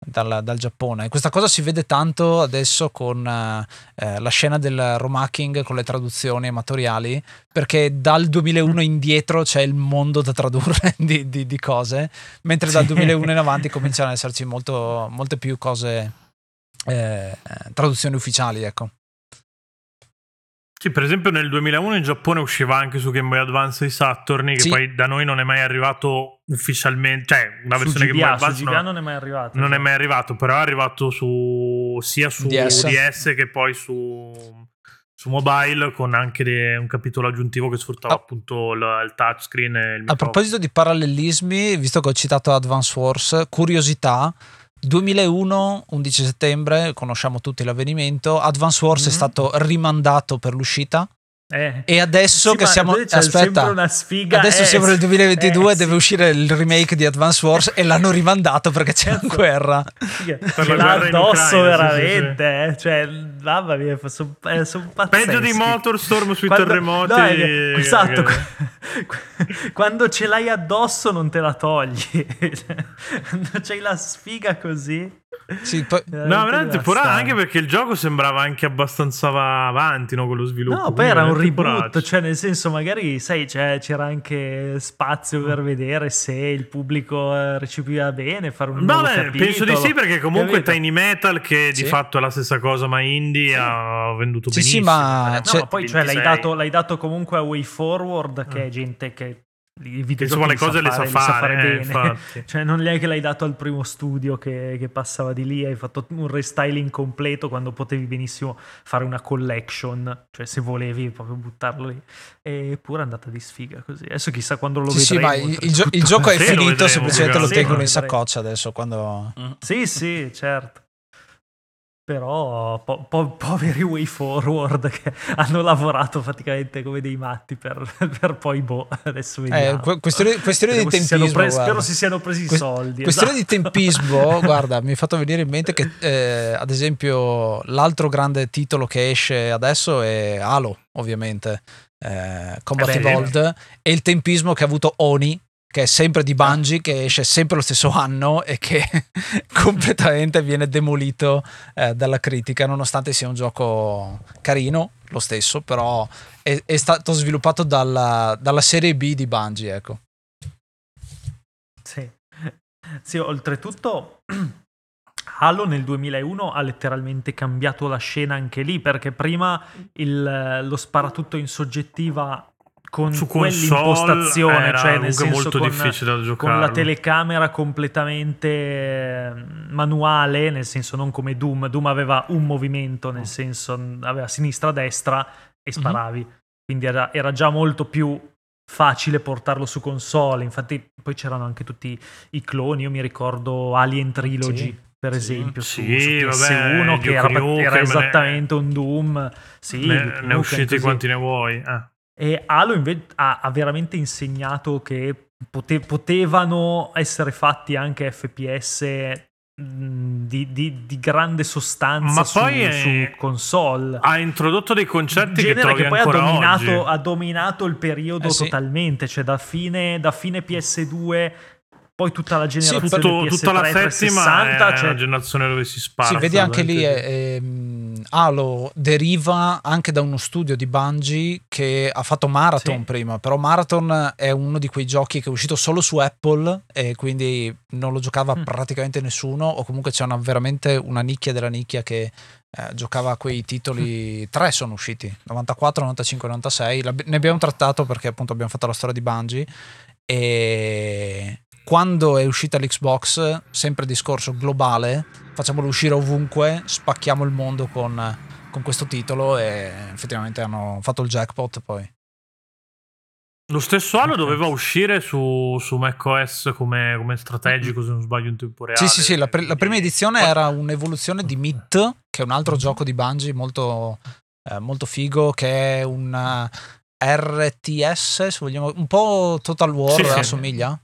dal, dal Giappone. Questa cosa si vede tanto adesso con uh, uh, la scena del romacking, con le traduzioni amatoriali, perché dal duemilauno indietro c'è il mondo da tradurre di, di, di cose, mentre dal duemilauno in avanti cominciano ad esserci molto, molte più cose, eh, traduzioni ufficiali, ecco. Sì, per esempio nel duemilauno in Giappone usciva anche su Game Boy Advance i Saturni, che sì. poi da noi non è mai arrivato ufficialmente, cioè una versione G B A, Game Boy Advance no, non è mai arrivato. Non cioè. è mai arrivato, però è arrivato su sia su D S, D S che poi su su mobile, con anche de, un capitolo aggiuntivo che sfruttava ah. appunto il, il touchscreen e il microfono. A proposito di parallelismi, visto che ho citato Advance Wars, curiosità, duemilauno, undici settembre, conosciamo tutti l'avvenimento, Advance Wars mm-hmm. è stato rimandato per l'uscita eh. e adesso sì, che siamo aspetta, una sfiga adesso eh, sembra il duemilaventidue, eh, deve sì. uscire il remake di Advance Wars e l'hanno rimandato perché c'è la guerra. Sì, per la guerra addosso in Ucraina, veramente, sì, sì. Eh? Cioè mamma mia, sono, eh, sono pazzeschi. Peggio di Motorstorm sui quando, terremoti. No, è, esatto. Quando ce l'hai addosso non te la togli. Quando c'hai la sfiga così. Sì, poi, no, veramente pura, anche perché il gioco sembrava anche abbastanza avanti, no, con lo sviluppo. No, poi era un reboot, cioè nel senso magari sai, cioè, c'era anche spazio per vedere se il pubblico recepiva bene, fare un nuovo capitolo. Penso di sì, perché comunque capito? Tiny Metal, che sì. di fatto è la stessa cosa ma indie, sì. ha venduto sì, benissimo. Sì, ma, no, cioè, ma poi cioè, l'hai, dato, l'hai dato comunque a WayForward, che mm. è gente che i videogiochi le cose le sa fare, le sa fare, eh, bene, infatti. Cioè non è che l'hai dato al primo studio che, che passava di lì, hai fatto un restyling completo quando potevi benissimo fare una collection, cioè se volevi proprio buttarlo lì, eppure è andata di sfiga così. Adesso chissà quando lo sì, vedremo. Sì, ma il, gio- il gioco è sì, finito, lo vedremo, semplicemente lo sì, tengono lo in saccoccia adesso quando... Mm. Sì, sì, certo. Però po- po- poveri Way Forward che hanno lavorato praticamente come dei matti per, per poi boh, adesso vediamo. Eh, questione, questione di tempismo. Si presi, spero si siano presi que- i soldi. Questione esatto. di tempismo, guarda, mi è fatto venire in mente che eh, ad esempio l'altro grande titolo che esce adesso è Halo, ovviamente, eh, Combat eh beh, Evolved, e il tempismo che ha avuto Oni, che è sempre di Bungie, che esce sempre lo stesso anno e che completamente viene demolito eh, dalla critica, nonostante sia un gioco carino lo stesso, però è, è stato sviluppato dalla, dalla serie B di Bungie, ecco. Sì, sì, oltretutto Halo nel duemilauno ha letteralmente cambiato la scena anche lì, perché prima il, lo sparatutto in soggettiva con su quell'impostazione, era, cioè nel senso molto con, difficile da giocare, con la telecamera completamente manuale, nel senso non come Doom. Doom aveva un movimento, nel senso aveva sinistra, destra e sparavi, mm-hmm. quindi era, era già molto più facile portarlo su console. Infatti poi c'erano anche tutti i cloni, io mi ricordo Alien Trilogy, sì. per esempio, sì, su, sì, su P S uno, vabbè, che era, Nuke, era esattamente ne... un Doom, sì, ne, Duke, ne è usciti quanti ne vuoi, eh. E Halo invece ha, ha veramente insegnato che pote, potevano essere fatti anche F P S mh, di, di, di grande sostanza, ma su, poi è, su console ha introdotto dei concetti che trovi che poi ancora ha dominato, oggi ha dominato il periodo eh sì. totalmente, cioè da fine, da fine P S due poi tutta la generazione sì, tutto, P S tre, tutta la settima trecentosessanta, è cioè... una generazione dove si spara. Si sì, vedi anche lì è, è, Halo deriva anche da uno studio di Bungie che ha fatto Marathon sì. prima, però Marathon è uno di quei giochi che è uscito solo su Apple e quindi non lo giocava mm. praticamente nessuno, o comunque c'è una, veramente una nicchia della nicchia che eh, giocava a quei titoli. mm. Tre sono usciti, novantaquattro, novantacinque, novantasei, la, ne abbiamo trattato perché appunto abbiamo fatto la storia di Bungie. E quando è uscita l'Xbox, sempre discorso globale, facciamolo uscire ovunque, spacchiamo il mondo con, con questo titolo, e effettivamente hanno fatto il jackpot poi. Lo stesso anno doveva uscire su, su macOS come, come strategico, se non sbaglio, in tempo reale. Sì, sì, sì, la, pre- la prima edizione era un'evoluzione di Myth, che è un altro gioco di Bungie molto, eh, molto figo, che è un R T S, se vogliamo, un po' Total War, sì, sì. assomiglia?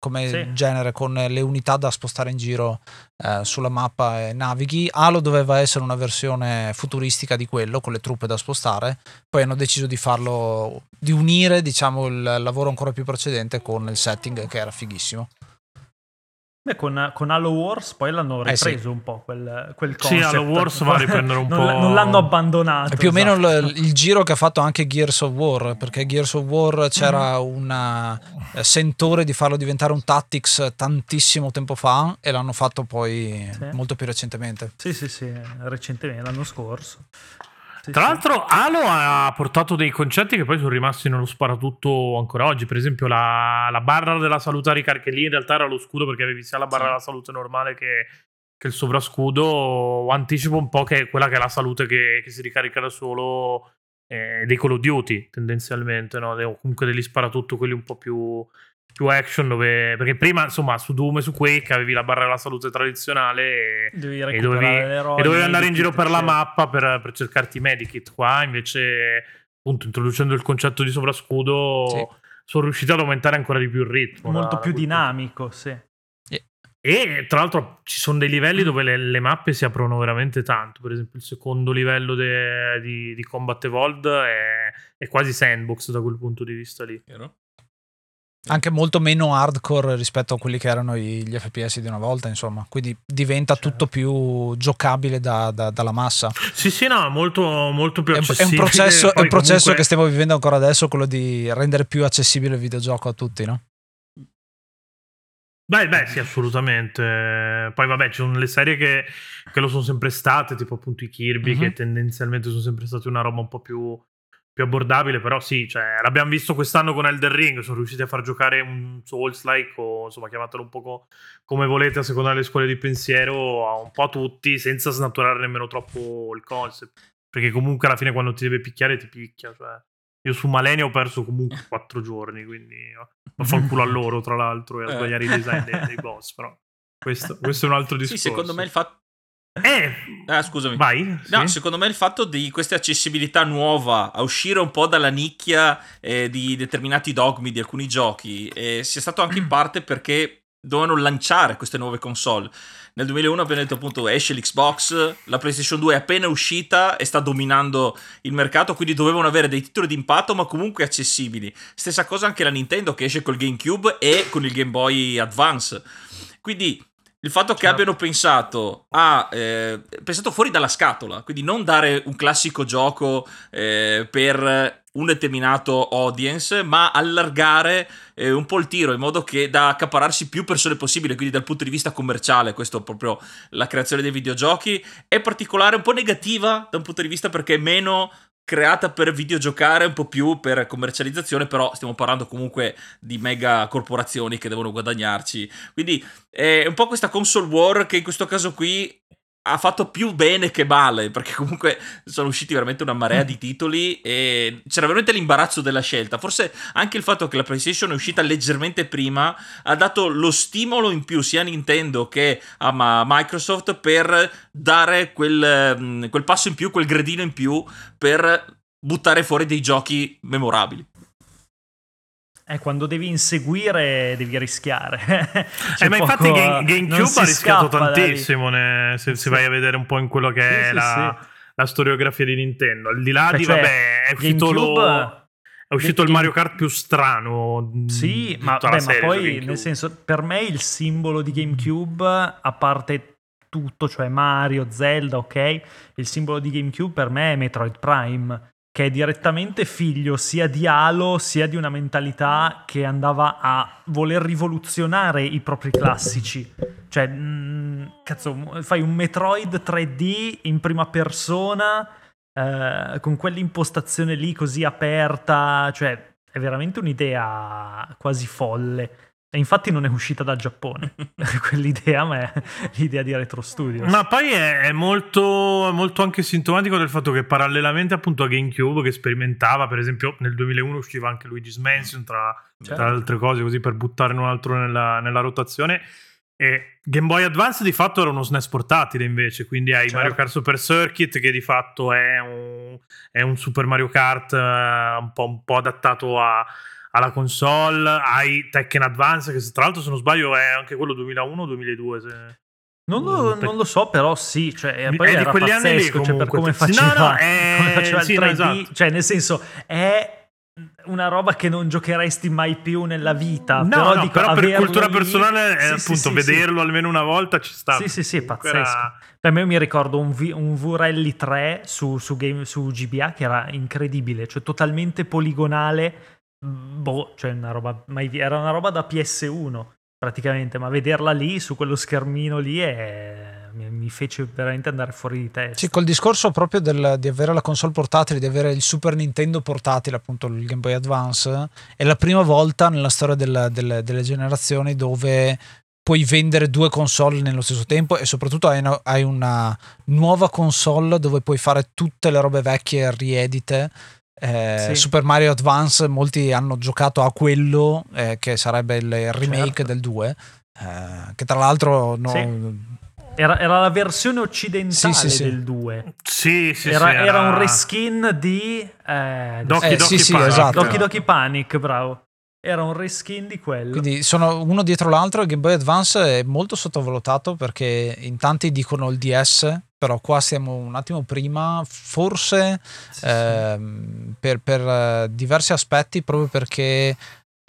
Come sì. genere, con le unità da spostare in giro eh, sulla mappa e navighi. Halo doveva essere una versione futuristica di quello, con le truppe da spostare, poi hanno deciso di farlo, di unire diciamo il lavoro ancora più precedente con il setting, che era fighissimo. Beh, con, con Halo Wars poi l'hanno ripreso eh sì. un po' quel, quel concept. Sì, Halo Wars va a riprendere un non, po'. Non l'hanno abbandonato. È più o meno esatto. il, il giro che ha fatto anche Gears of War, perché Gears of War c'era mm. un eh, sentore di farlo diventare un Tactics tantissimo tempo fa, e l'hanno fatto poi sì. molto più recentemente. Sì, sì, sì, recentemente, l'anno scorso. Sì, Tra sì. l'altro Halo ha portato dei concetti che poi sono rimasti nello sparatutto ancora oggi. Per esempio la, la barra della salute a ricarche lì in realtà era lo scudo, perché avevi sia la barra sì. della salute normale che, che il sovrascudo. Anticipo un po' che è quella che è la salute che, che si ricarica da solo eh, dei Call of Duty tendenzialmente, no? O comunque degli sparatutto quelli un po' più, più action, dove, perché prima insomma su Doom e su Quake avevi la barra della salute tradizionale e dovevi, e dovevi, e dovevi andare in giro per la mappa per, per cercarti i medikit. Qua invece appunto introducendo il concetto di sovrascudo sì. sono riuscito ad aumentare ancora di più il ritmo, molto la, più la dinamico sì. yeah. E tra l'altro ci sono dei livelli dove le, le mappe si aprono veramente tanto. Per esempio il secondo livello de, di, di Combat Evolved è, è quasi sandbox da quel punto di vista lì, vero? Anche molto meno hardcore rispetto a quelli che erano gli F P S di una volta, insomma, quindi diventa certo. tutto più giocabile da, da, dalla massa. Sì, sì, no, molto, molto più accessibile. È un processo, è un comunque... processo che stiamo vivendo ancora adesso, quello di rendere più accessibile il videogioco a tutti, no? Beh, beh, sì, assolutamente. Poi vabbè, ci sono le serie che, che lo sono sempre state, tipo appunto i Kirby, uh-huh. che tendenzialmente sono sempre state una roba un po' più più abbordabile, però sì, cioè, l'abbiamo visto quest'anno con Elden Ring, sono riusciti a far giocare un Souls-like, o insomma chiamatelo un po' co- come volete a seconda delle scuole di pensiero, a un po' a tutti, senza snaturare nemmeno troppo il concept, perché comunque alla fine quando ti deve picchiare ti picchia, cioè io su Malenia ho perso comunque quattro giorni, quindi ma fa un culo a loro tra l'altro e a sbagliare i design dei, dei boss, però questo, questo è un altro discorso. Sì, secondo me il fatto Eh, ah, scusami. Vai, sì. No, secondo me il fatto di questa accessibilità nuova a uscire un po' dalla nicchia eh, di determinati dogmi di alcuni giochi eh, sia stato anche in parte perché dovevano lanciare queste nuove console. Nel duemilauno abbiamo detto appunto esce l'Xbox, la PlayStation due è appena uscita e sta dominando il mercato, quindi dovevano avere dei titoli d'impatto ma comunque accessibili. Stessa cosa anche la Nintendo che esce col GameCube e con il Game Boy Advance. Quindi il fatto che abbiano pensato a eh, pensato fuori dalla scatola, quindi non dare un classico gioco eh, per un determinato audience, ma allargare eh, un po' il tiro in modo che da accaparrarsi più persone possibile, quindi dal punto di vista commerciale, questo proprio la creazione dei videogiochi è particolare, un po' negativa da un punto di vista perché è meno creata per videogiocare, un po' più per commercializzazione, però stiamo parlando comunque di mega corporazioni che devono guadagnarci. Quindi è un po' questa console war che in questo caso qui ha fatto più bene che male, perché comunque sono usciti veramente una marea di titoli e c'era veramente l'imbarazzo della scelta. Forse anche il fatto che la PlayStation è uscita leggermente prima ha dato lo stimolo in più sia a Nintendo che a Microsoft per dare quel, quel passo in più, quel gradino in più per buttare fuori dei giochi memorabili. Eh, quando devi inseguire devi rischiare. Cioè, eh, ma poco, infatti Game, GameCube ha rischiato tantissimo ne, se, sì. se vai a vedere un po' in quello che sì, è sì, la, sì. la storiografia di Nintendo, al di là di cioè, vabbè è uscito, lo, è uscito il Mario Kart più strano sì ma, beh, ma poi nel senso per me il simbolo di GameCube, a parte tutto, cioè Mario, Zelda, ok, il simbolo di GameCube per me è Metroid Prime, che è direttamente figlio sia di Halo sia di una mentalità che andava a voler rivoluzionare i propri classici. Cioè, mh, cazzo, fai un Metroid tre D in prima persona eh, con quell'impostazione lì così aperta, cioè è veramente un'idea quasi folle. E infatti non è uscita dal Giappone quell'idea, ma è l'idea di Retro Studios. Ma poi è, è molto, molto anche sintomatico del fatto che parallelamente appunto a GameCube, che sperimentava, per esempio nel duemilauno usciva anche Luigi's Mansion tra, certo. tra altre cose, così per buttare un altro nella, nella rotazione, e Game Boy Advance di fatto era uno S N E S portatile invece, quindi hai certo. Mario Kart Super Circuit che di fatto è un, è un Super Mario Kart un po', un po' adattato a alla console, hai Tekken Advance che tra l'altro se non sbaglio è anche quello duemilauno duemiladue se... non, lo, non lo so però sì cioè, poi è era di quegli pazzesco, anni lì comunque, cioè, per come faceva, no, no, è... come faceva il sì, tre D, no, esatto. Cioè nel senso è una roba che non giocheresti mai più nella vita, no, però, no, dico, però per cultura lì... personale sì, eh, sì, appunto sì, vederlo sì. almeno una volta ci sta, sì sì sì è pazzesco era... Per me mi ricordo un, v- un V-Rally tre su, su, game, su G B A che era incredibile, cioè totalmente poligonale. Boh, cioè una roba, era una roba da P S uno praticamente, ma vederla lì su quello schermino lì è... mi fece veramente andare fuori di testa. Sì, col discorso proprio del, di avere la console portatile, di avere il Super Nintendo portatile, appunto il Game Boy Advance, è la prima volta nella storia della, delle, delle generazioni dove puoi vendere due console nello stesso tempo e soprattutto hai una, hai una nuova console dove puoi fare tutte le robe vecchie riedite. Eh, sì. Super Mario Advance molti hanno giocato a quello eh, che sarebbe il remake certo. del due eh, che tra l'altro no... sì. era, era la versione occidentale sì, sì, del sì. due sì, sì, era, sì, era... era un reskin di eh, Doki, eh, Doki, sì, sì, esatto. Doki Doki Panic, bravo, era un reskin di quello, quindi sono uno dietro l'altro. Il Game Boy Advance è molto sottovalutato perché in tanti dicono il D S, però qua siamo un attimo prima forse sì, eh, sì. Per, per diversi aspetti, proprio perché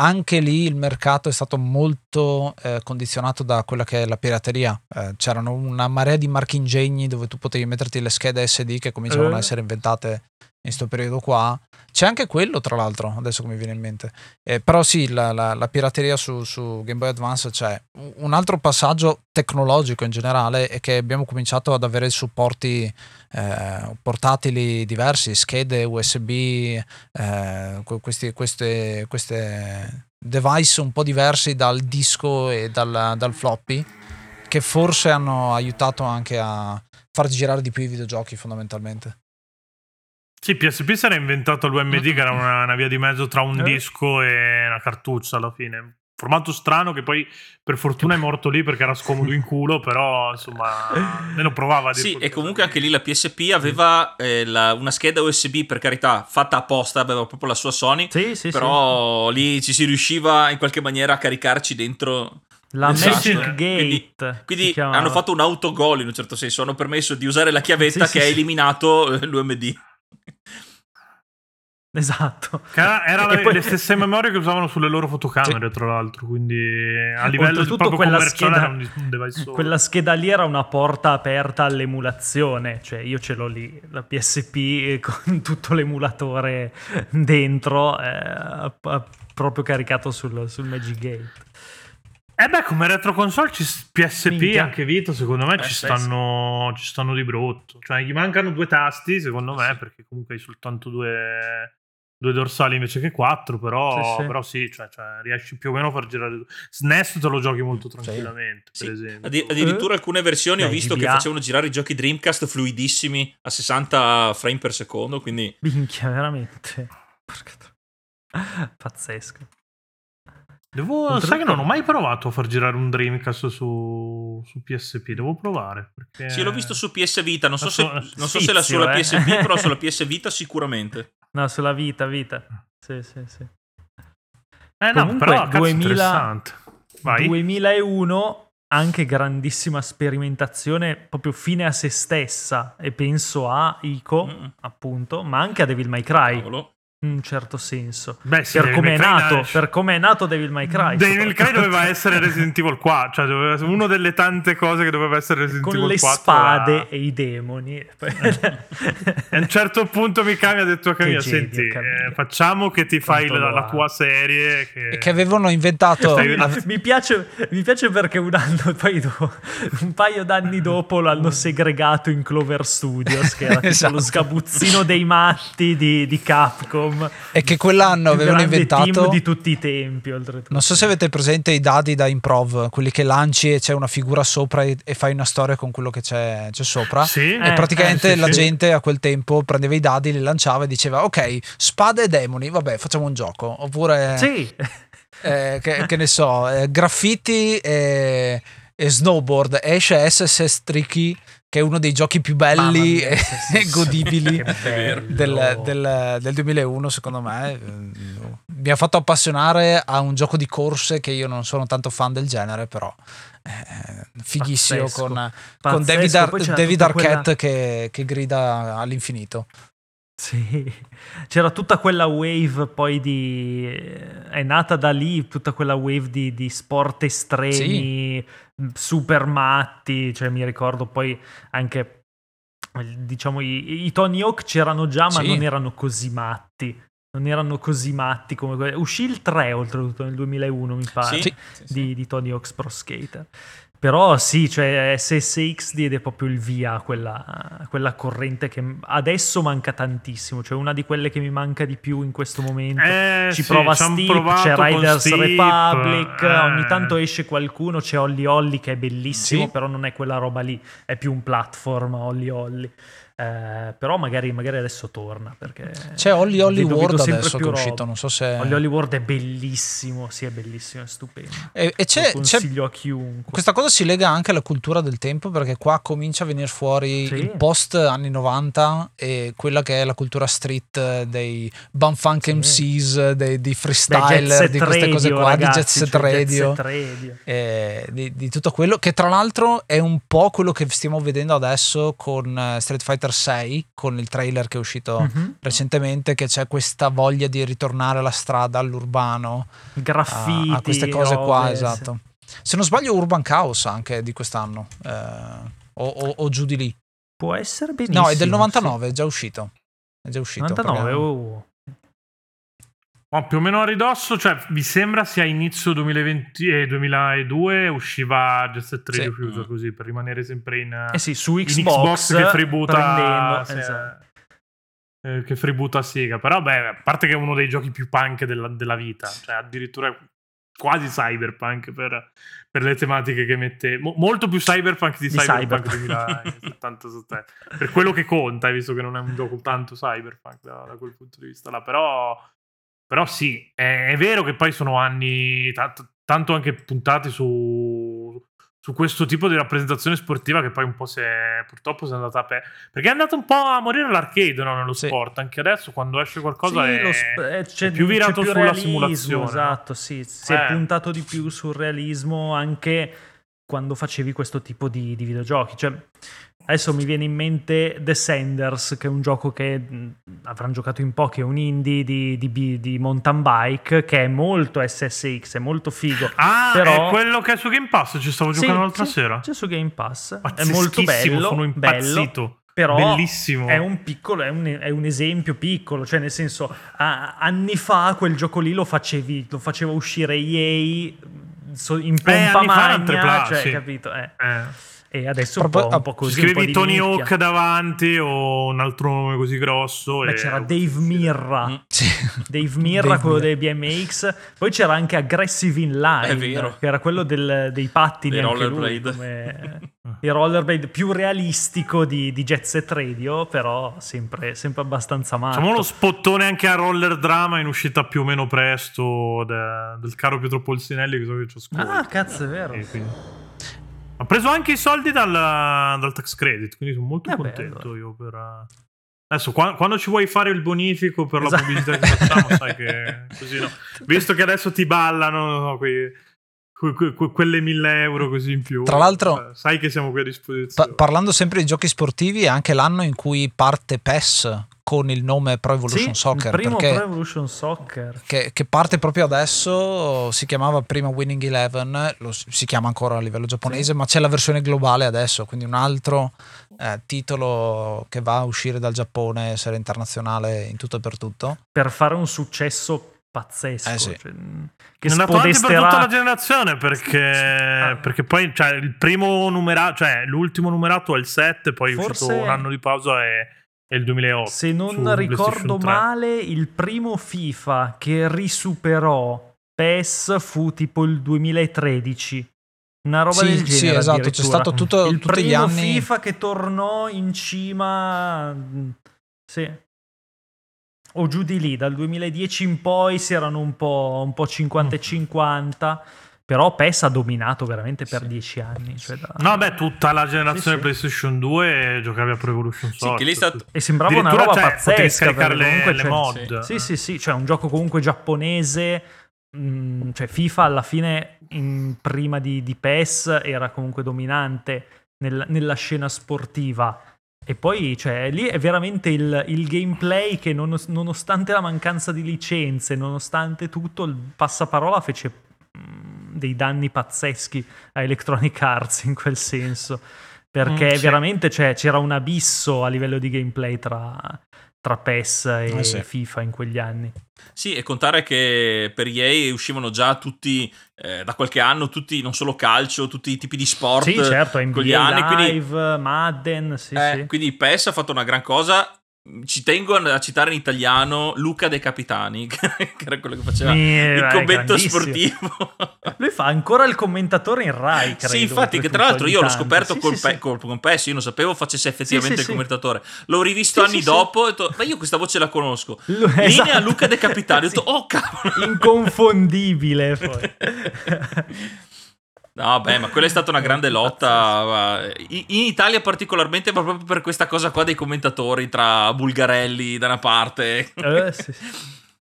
anche lì il mercato è stato molto eh, condizionato da quella che è la pirateria. Eh, c'erano una marea di marchingegni dove tu potevi metterti le schede S D che cominciavano eh. a essere inventate in sto periodo qua. C'è anche quello, tra l'altro, adesso che mi viene in mente. Eh, però sì, la, la, la pirateria su, su Game Boy Advance c'è. Un altro passaggio tecnologico in generale è che abbiamo cominciato ad avere supporti eh, portatili diversi, schede U S B, eh, questi, queste, queste device un po' diversi dal disco e dal, dal floppy, che forse hanno aiutato anche a far girare di più i videogiochi, fondamentalmente. Sì, P S P si era inventato l'U M D, che era una, una via di mezzo tra un eh. disco e una cartuccia, alla fine. Formato strano che poi per fortuna è morto lì perché era scomodo in culo, però insomma me lo provava. Sì, e comunque anche lì la P S P aveva eh, la, una scheda U S B, per carità, fatta apposta, aveva proprio la sua Sony, sì, sì, però sì. Lì ci si riusciva in qualche maniera a caricarci dentro... La Magic Gate. Quindi, quindi hanno fatto un autogol in un certo senso, hanno permesso di usare la chiavetta sì, che sì, ha eliminato sì. l'U M D. Esatto, che era le, poi... le stesse memorie che usavano sulle loro fotocamere, sì. tra l'altro, quindi a livello di proprio commerciale era un, un device solo. Quella scheda lì era una porta aperta all'emulazione, cioè io ce l'ho lì la P S P con tutto l'emulatore dentro eh, proprio caricato sul, sul Magic Gate. Eh beh, come retro console ci, P S P Minchia. Anche Vito secondo me eh, ci, stanno, ci stanno di brutto, cioè gli mancano due tasti secondo me, sì. perché comunque hai soltanto due due dorsali invece che quattro, però sì, sì. però sì cioè, cioè, riesci più o meno a far girare. S N E S te lo giochi molto tranquillamente, sì. per sì. esempio. Addi- addirittura alcune versioni eh, ho visto G B A. Che facevano girare i giochi Dreamcast fluidissimi a sessanta frame per secondo, quindi minchia, veramente pazzesco. Devo, oltre sai che non ho mai provato a far girare un Dreamcast su, su P S P, devo provare perché... Sì, l'ho visto su P S Vita, non so, so, se, sfizio, non so se la sulla eh. P S P, però sulla P S Vita sicuramente. No, sulla Vita, Vita. Sì, sì, sì. Eh no, comunque, però cazzo, interessante. Vai. duemilauno, anche grandissima sperimentazione, proprio fine a se stessa, e penso a Ico, mm. appunto, ma anche a Devil May Cry. Cavolo. In un certo senso. Beh, sì, per come è nato, per come è nato Devil May Cry. Devil May Cry doveva essere Resident Evil quattro, cioè doveva essere una delle tante cose che doveva essere Resident Evil quattro. Con le spade era... e i demoni. E a un certo punto Mikami mi ha detto a Camilla, senti, eh, facciamo che ti fai la, la tua serie che... E che avevano inventato. Av- mi piace mi piace perché un anno poi dopo, un paio d'anni dopo l'hanno segregato in Clover Studios, che era tipo esatto. lo sgabuzzino dei matti di, di Capcom. E che quell'anno avevano inventato team di tutti i tempi, oltretutto. Non so se avete presente i dadi da improv, quelli che lanci e c'è una figura sopra e, e fai una storia con quello che c'è, c'è sopra, sì, e eh, praticamente eh, sì, la sì. gente a quel tempo prendeva i dadi, li lanciava e diceva ok, spade e demoni, vabbè, facciamo un gioco. Oppure sì. eh, che, che ne so, eh, graffiti e, e snowboard, esce S S Stricky, che è uno dei giochi più belli mia, e sì, sì, godibili del, del, del duemilauno, secondo me. Mi ha fatto appassionare a un gioco di corse che io non sono tanto fan del genere, però eh, fighissimo, pazzesco, con, pazzesco. con David, Ar- David Arquette quella... che, che grida all'infinito. Sì, c'era tutta quella wave poi di... è nata da lì tutta quella wave di, di sport estremi, sì. super matti, cioè mi ricordo poi anche, diciamo, i, i Tony Hawk c'erano già, ma sì. non erano così matti. Non erano così matti come quelli. Uscì il tre, oltretutto, nel duemilauno, mi pare, sì. di, di Tony Hawk's Pro Skater. Però sì, cioè S S X diede proprio il via a quella, quella corrente che adesso manca tantissimo, cioè una di quelle che mi manca di più in questo momento. Eh, Ci sì, prova Steep, c'è Riders Steep, Republic, eh. ogni tanto esce qualcuno, c'è Olli Olli che è bellissimo, sì. però non è quella roba lì, è più un platform Olli Olli. Eh, però magari, magari adesso torna, perché c'è Olli Olli World adesso che è uscito, roba. Non so se Olli Olli World è bellissimo, sì è bellissimo, è stupendo, e, e c'è, lo consiglio c'è... a chiunque. Questa cosa si lega anche alla cultura del tempo, perché qua comincia a venire fuori sì. il post anni novanta e quella che è la cultura street dei Bumfunk sì. M Cs, dei, dei freestyler, Beh, di queste radio, cose qua, ragazzi, di Jet Set, cioè, Radio, Jet Set Radio. Eh, di, di tutto quello che tra l'altro è un po' quello che stiamo vedendo adesso con Street Fighter sei, con il trailer che è uscito mm-hmm. recentemente, che c'è questa voglia di ritornare alla strada, all'urbano, graffiti, a, a queste cose oh, qua, eh, esatto. Sì. Se non sbaglio Urban Chaos anche di quest'anno, eh, o, o, o giù di lì. Può essere benissimo. No, è del novantanove, sì. è già uscito. È già uscito. novantanove oh. Oh, più o meno a ridosso, cioè mi sembra sia inizio duemilaventi e eh, duemiladue usciva Jet Set tre Fusion, sì. Così per rimanere sempre in, eh sì, su Xbox, in Xbox che freebuta se, esatto. eh, che freebuta Sega, però beh, a parte che è uno dei giochi più punk della, della vita, cioè addirittura quasi cyberpunk per, per le tematiche che mette, mo, molto più cyberpunk di, di cyberpunk, cyberpunk. duemilasettanta per quello che conta, visto che non è un gioco tanto cyberpunk da, da quel punto di vista là, però Però sì, è, è vero che poi sono anni tanto, tanto anche puntati su, su questo tipo di rappresentazione sportiva che poi un po' si è, purtroppo si è andata a pe- perché è andata un po' a morire l'arcade, no? Nello sì. sport, anche adesso quando esce qualcosa sì, è, sp- è, c'è, è più virato più sulla realismo, simulazione. Esatto, sì, si eh. è puntato di più sul realismo anche quando facevi questo tipo di, di videogiochi, cioè... Adesso mi viene in mente The Senders, che è un gioco che avranno giocato in pochi, è un indie di, di, di mountain bike, che è molto S S X, è molto figo. Ah, però... è quello che è su Game Pass, ci stavo giocando sì, l'altra sì, sera. C'è su Game Pass, è molto bello, sono impazzito. Bello. Però bellissimo. È un piccolo, è un, è un esempio piccolo, cioè nel senso a, anni fa quel gioco lì lo facevi, lo faceva uscire E A so, in pompa eh, magna, cioè sì. Capito? Eh. eh. E adesso un po', un po' così. Scrivevi Tony nicchia. Hawk davanti o un altro nome così grosso. Beh, e... c'era Dave Mirra, sì. Dave Mirra, Dave quello Mirra. Dei B M X. Poi c'era anche Aggressive Inline, che era quello del, dei pattini. Dei rollerblade. Come... il rollerblade più realistico di, di Jet Set Radio, però sempre, sempre abbastanza male. Facciamo lo spottone anche a Roller Drama in uscita più o meno presto da, del caro Pietro Polsinelli, che so che ci ascolta. Ah, cazzo, è vero. E quindi... ha preso anche i soldi dal, dal tax credit, quindi sono molto eh contento beh, allora. Io per... Adesso, quando, quando ci vuoi fare il bonifico per esatto. la pubblicità che facciamo, sai che... Così, no? Visto che adesso ti ballano no, que, que, que, quelle mille euro così in più. Tra l'altro... sai che siamo qui a disposizione. Pa- parlando sempre di giochi sportivi, è anche l'anno in cui parte P E S... con il nome Pro Evolution sì, Soccer, primo perché Pro Evolution Soccer che, che parte proprio adesso, si chiamava prima Winning Eleven, lo si chiama ancora a livello giapponese, sì. Ma c'è la versione globale adesso, quindi un altro eh, titolo che va a uscire dal Giappone, essere internazionale in tutto e per tutto. Per fare un successo pazzesco, eh sì. Cioè, che è andato avanti per tutta la generazione, perché, ah. perché poi cioè, il primo numerato, cioè l'ultimo numerato è il sette, poi forse... è uscito un anno di pausa e... è il duemilaotto. Se non ricordo male, il primo FIFA che risuperò P E S fu tipo il duemilatredici. Una roba sì, del genere. Sì, esatto, c'è stato tutto il tutti primo gli anni... FIFA che tornò in cima. Sì. O giù di lì, dal duemiladieci in poi si erano un po', un po' cinquanta e cinquanta. Però P E S ha dominato veramente per sì. dieci anni. Cioè da... no, beh, tutta la generazione sì, PlayStation due giocavi a Pro Evolution Soccer. Sì, stato... e sembrava una roba cioè, pazzesca. Scaricare le, le mod. Sì, sì, sì. Cioè, un gioco comunque giapponese. Mh, cioè, FIFA alla fine, in, prima di, di P E S, era comunque dominante nel, nella scena sportiva. E poi, cioè, lì è veramente il, il gameplay che, non, nonostante la mancanza di licenze, nonostante tutto, il passaparola fece... Mh, dei danni pazzeschi a Electronic Arts in quel senso, perché mm, sì. veramente cioè, c'era un abisso a livello di gameplay tra, tra P E S e eh sì. FIFA in quegli anni. Sì, e contare che per E A uscivano già tutti eh, da qualche anno, tutti non solo calcio, tutti i tipi di sport. Sì, certo, N B A gli anni, Live, quindi, Madden, sì, eh, sì. Quindi P E S ha fatto una gran cosa. Ci tengo a citare in italiano Luca De Capitani, che era quello che faceva eh, il commento sportivo. Lui fa ancora il commentatore in Rai, credo. Sì, infatti, che tra l'altro io l'ho scoperto sì, col, sì, pe- sì. col, con P E S, io non sapevo facesse effettivamente sì, sì, il commentatore. L'ho rivisto sì, anni sì, dopo sì. e ho detto, ma io questa voce la conosco. L- Linea esatto. Luca De Capitani, ho detto, oh cavolo! Inconfondibile, poi. No, beh, ma quella è stata una grande lotta in Italia particolarmente, ma proprio per questa cosa qua dei commentatori tra Bulgarelli da una parte. Eh, sì.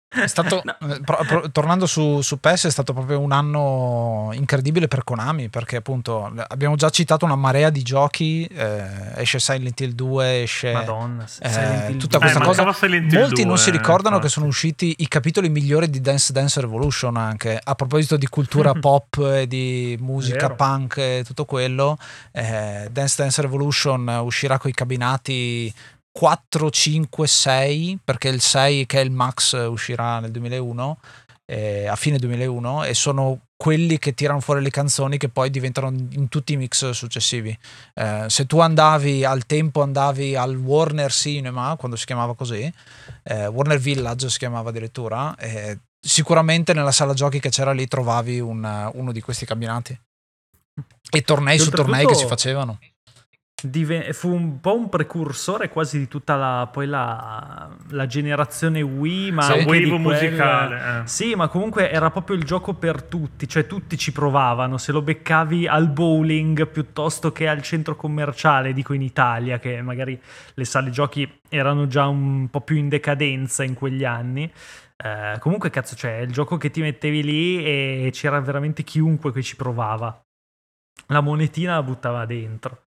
È stato, no. pro, pro, tornando su, su P E S, è stato proprio un anno incredibile per Konami, perché appunto abbiamo già citato una marea di giochi, eh, esce Silent Hill due, esce Madonna, eh, Silent Hill tutta questa eh, cosa, molti due, non si ricordano eh, che sono usciti i capitoli migliori di Dance Dance Revolution, anche a proposito di cultura pop e di musica punk e tutto quello. eh, Dance Dance Revolution uscirà coi cabinati quattro, cinque, sei, perché il sei, che è il Max, uscirà nel duemilauno, eh, a fine duemilauno, e sono quelli che tirano fuori le canzoni che poi diventano in tutti i mix successivi. Eh, se tu andavi al tempo, andavi al Warner Cinema, quando si chiamava così, eh, Warner Village si chiamava addirittura, eh, sicuramente nella sala giochi che c'era lì trovavi un, uno di questi cabinati, e tornei su tornei che si facevano. Diven- fu un po' un precursore quasi di tutta la, poi la, la generazione Wii, ma sì, wave quella... musicale, eh. Sì, ma comunque era proprio il gioco per tutti, cioè tutti ci provavano. Se lo beccavi al bowling piuttosto che al centro commerciale, dico in Italia, che magari le sale giochi erano già un po' più in decadenza in quegli anni. Eh, comunque cazzo, cioè il gioco che ti mettevi lì e c'era veramente chiunque che ci provava, la monetina la buttava dentro.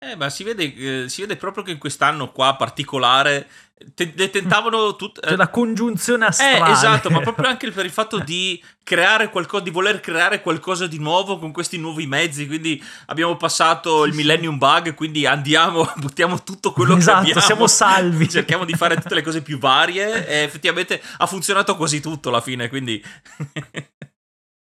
Eh, ma si vede, eh, si vede proprio che in quest'anno qua particolare te- le tentavano tut- cioè, eh, la congiunzione astrale. Eh, esatto, ma proprio anche per il fatto di creare qualcosa, di voler creare qualcosa di nuovo con questi nuovi mezzi. Quindi abbiamo passato sì, il Millennium sì. Bug, quindi andiamo, buttiamo tutto quello esatto, che abbiamo. Siamo salvi. Cerchiamo di fare tutte le cose più varie e effettivamente ha funzionato quasi tutto alla fine, quindi...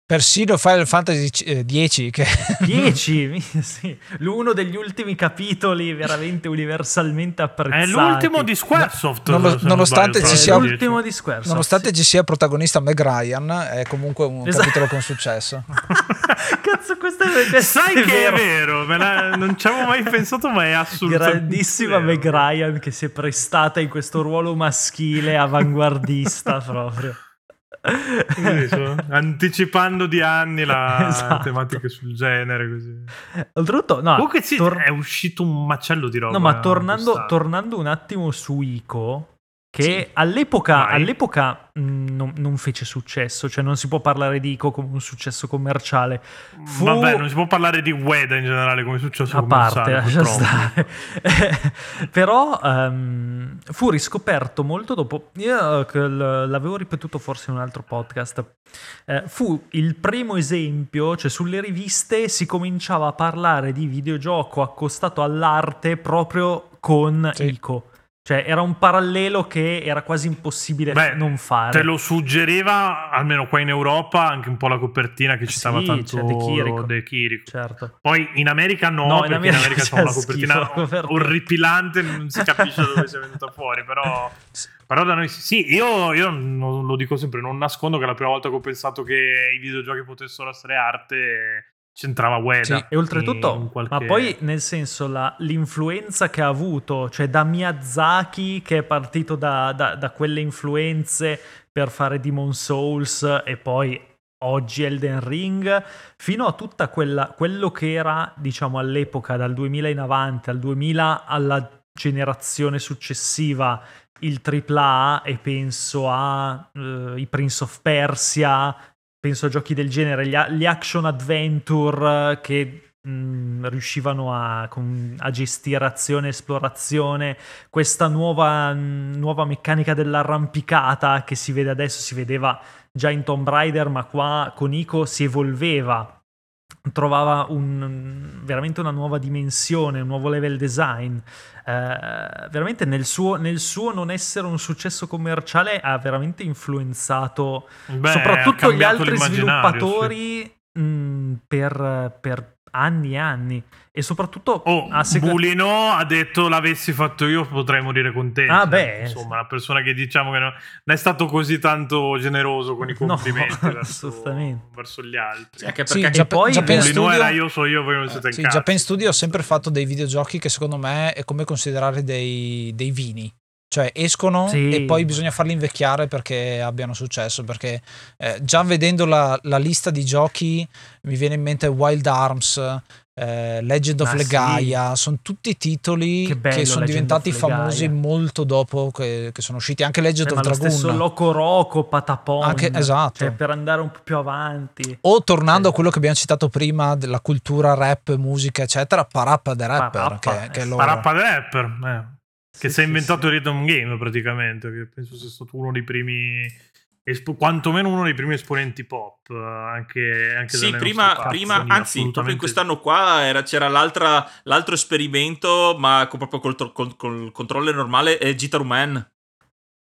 Persino Final Fantasy dieci, che dieci sì, uno degli ultimi capitoli veramente universalmente apprezzati. È l'ultimo di Squaresoft, no, non, nonostante, sbaglio, ci sia, l'ultimo di Squaresoft, nonostante sì. ci sia protagonista Meg Ryan, è comunque un esatto. capitolo con successo. Cazzo, questo è sai è che vero. È vero, me la, non ci avevo mai pensato, ma è assolutamente grandissima vero. Meg Ryan che si è prestata in questo ruolo maschile avanguardista proprio. Anticipando di anni la esatto. tematica sul genere, così. Oltretutto, no, comunque sì, tor- è uscito un macello di roba. No, ma tornando, tornando un attimo su Ico, che sì. all'epoca, all'epoca mh, non, non fece successo, cioè non si può parlare di Ico come un successo commerciale. Fu... Vabbè, non si può parlare di Ueda in generale come successo a commerciale. A parte, lascia stare. Però um, fu riscoperto molto dopo, io l'avevo ripetuto forse in un altro podcast, eh, fu il primo esempio, cioè sulle riviste si cominciava a parlare di videogioco accostato all'arte proprio con sì. Ico. Cioè era un parallelo che era quasi impossibile Beh, non fare. Te lo suggeriva, almeno qua in Europa, anche un po' la copertina che citava sì, tanto De Chirico. De Chirico. Certo. Poi in America no, no perché in America, in America c'è una copertina schifo. orripilante, non si capisce dove sia venuta fuori, però... Però da noi sì, io, io non, lo dico sempre, non nascondo che la prima volta che ho pensato che i videogiochi potessero essere arte... c'entrava Ueda sì, e oltretutto qualche... ma poi nel senso la, l'influenza che ha avuto, cioè da Miyazaki che è partito da, da, da quelle influenze per fare Demon Souls e poi oggi Elden Ring, fino a tutta quella quello che era diciamo all'epoca dal duemila in avanti, al duemila alla generazione successiva il tripla A, e penso a eh, i Prince of Persia, penso a giochi del genere, gli action adventure che mh, riuscivano a, a gestire azione, esplorazione, questa nuova, mh, nuova meccanica dell'arrampicata che si vede adesso, si vedeva già in Tomb Raider, ma qua con Ico si evolveva, trovava un, veramente una nuova dimensione, un nuovo level design. Eh, veramente nel suo, nel suo non essere un successo commerciale ha veramente influenzato Beh, soprattutto gli altri sviluppatori sì. mh, per, per anni e anni, e soprattutto oh, a sec- Bulino ha detto l'avessi fatto io potrei morire contento. Ah, beh. Insomma, una persona che diciamo che non è stato così tanto generoso con i complimenti no, verso, verso gli altri. Cioè, anche perché sì, anche già, poi già Bulino studio, era io so io voi non siete in sì, casa. Japan Studio ha sempre fatto dei videogiochi che secondo me è come considerare dei, dei vini. Cioè escono sì. e poi bisogna farli invecchiare perché abbiano successo, perché eh, già vedendo la, la lista di giochi mi viene in mente Wild Arms, eh, Legend Ma of Legaia sì. sono tutti titoli che, bello, che sono Legend diventati famosi molto dopo che, che sono usciti, anche Legend eh, of Dragoon, lo stesso Loco Roco, Patapon, anche, esatto. cioè per andare un po' più avanti, o tornando eh. a quello che abbiamo citato prima della cultura rap, musica eccetera, Parappa the Rapper, Parappa, che, che eh. Parappa the Rapper eh. che sì, si è inventato sì, sì. il rhythm game praticamente, che penso sia stato uno dei primi espo- quantomeno uno dei primi esponenti pop, anche, anche sì, prima, prima anzi, proprio in quest'anno qua era, c'era l'altra, l'altro esperimento, ma con, proprio col, col, col controller normale, è G T A Roman.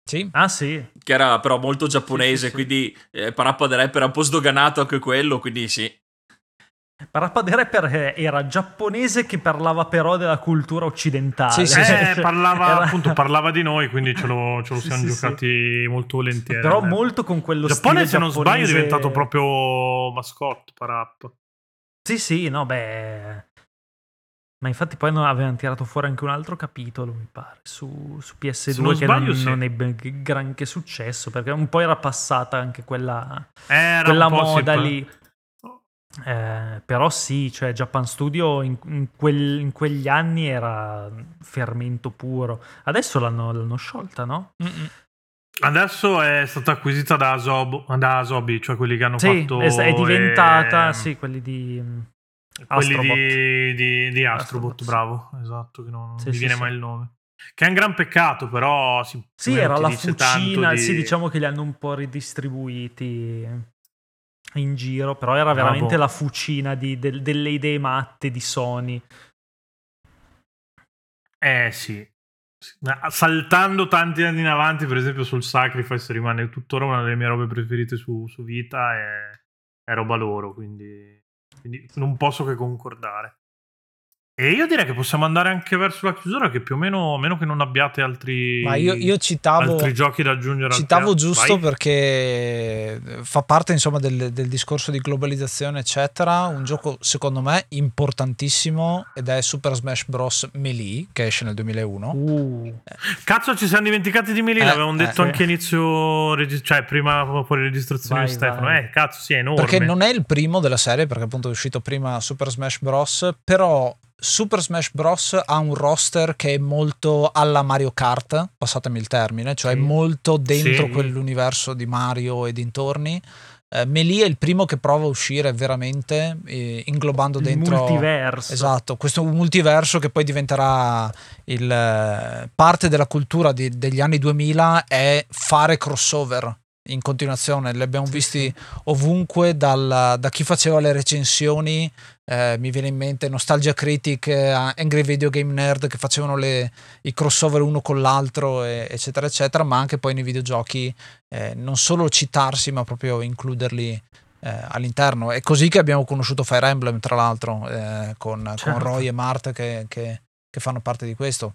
Sì. Ah sì. Che era però molto giapponese, sì, sì, quindi eh, Parappa the Rapper era un po' sdoganato anche quello, quindi sì. Parappa the Rapper era giapponese che parlava però della cultura occidentale. Sì, sì, eh, sì. Parlava, era... appunto, parlava di noi, quindi ce lo, ce lo sì, siamo sì, giocati sì. molto volentieri. Però molto con quello Giappone, stile se giapponese... non sbaglio, è diventato proprio mascotte Parappa. Sì, sì, no, beh... Ma infatti poi avevano tirato fuori anche un altro capitolo, mi pare, su, su P S due, non che sbaglio, non, sì. non ebbe granché successo, perché un po' era passata anche quella, quella moda sì, lì. Eh, però sì, cioè Japan Studio in, in, quel, in quegli anni era fermento puro. Adesso l'hanno, l'hanno sciolta, no? Mm-mm. Adesso è stata acquisita da, Asobo, da Asobi, cioè quelli che hanno sì, fatto... Sì, è diventata, e... sì, quelli di... quelli Astrobot. Di, di, di Astrobot, Astrobot, bravo, esatto, che non sì, mi sì, viene sì. mai il nome, che è un gran peccato, però si, sì, era la fucina, di... sì, diciamo che li hanno un po' ridistribuiti in giro, però era veramente ah, boh. la fucina di, del, delle idee matte di Sony, eh sì, saltando tanti anni in avanti. Per esempio sul Sacrifice rimane tuttora una delle mie robe preferite su, su Vita, e è roba loro, quindi Quindi non posso che concordare. E io direi che possiamo andare anche verso la chiusura, che più o meno, meno che non abbiate altri, ma io, io citavo, altri giochi da aggiungere. Citavo al giusto Vai. perché fa parte insomma del, del discorso di globalizzazione eccetera. Un gioco secondo me importantissimo ed è Super Smash Bros. Melee, che esce nel duemilauno. Uh. Eh. Cazzo, ci siamo dimenticati di Melee, eh, l'avevamo eh, detto eh. anche inizio, cioè prima fuori registrazione di Stefano. Vai. Eh cazzo, sì, è enorme. Perché non è il primo della serie, perché appunto è uscito prima Super Smash Bros, però Super Smash Bros ha un roster che è molto alla Mario Kart, passatemi il termine, cioè sì. molto dentro sì. quell'universo di Mario e dintorni. Eh, Melee è il primo che prova a uscire veramente, eh, inglobando il dentro multiverso. Esatto, questo multiverso che poi diventerà il eh, parte della cultura di, degli anni duemila, è fare crossover in continuazione. Li abbiamo visti ovunque, dal, da chi faceva le recensioni, eh, mi viene in mente Nostalgia Critic, eh, Angry Video Game Nerd, che facevano le, i crossover uno con l'altro, e, eccetera eccetera, ma anche poi nei videogiochi, eh, non solo citarsi ma proprio includerli eh, all'interno. È così che abbiamo conosciuto Fire Emblem, tra l'altro, eh, con, certo. con Roy e Mart che, che, che fanno parte di questo.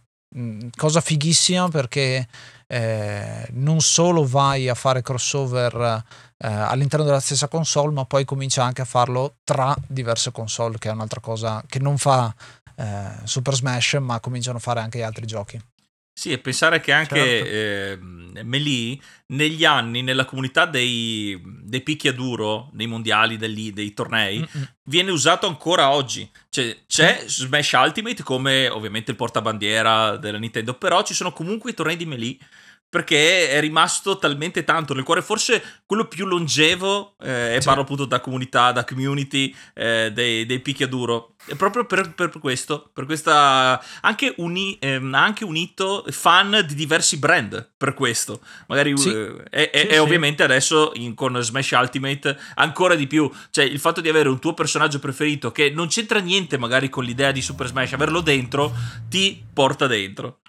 Cosa fighissima, perché eh, non solo vai a fare crossover eh, all'interno della stessa console, ma poi comincia anche a farlo tra diverse console, che è un'altra cosa che non fa eh, Super Smash, ma cominciano a fare anche gli altri giochi. Sì, e pensare che anche certo. eh, Melee negli anni, nella comunità dei, dei picchiaduro, dei mondiali, degli, dei tornei, mm-hmm. viene usato ancora oggi. Cioè, c'è mm. Smash Ultimate come ovviamente il portabandiera della Nintendo, però ci sono comunque i tornei di Melee, perché è rimasto talmente tanto nel cuore, forse quello più longevo, eh, e sì. parlo appunto da comunità, da community, eh, dei, dei picchiaduro, e proprio per, per questo, per questa anche uni, eh, anche unito fan di diversi brand, per questo magari sì. eh, e, sì, e sì. ovviamente adesso in, con Smash Ultimate ancora di più, cioè il fatto di avere un tuo personaggio preferito che non c'entra niente magari con l'idea di Super Smash, averlo dentro ti porta dentro.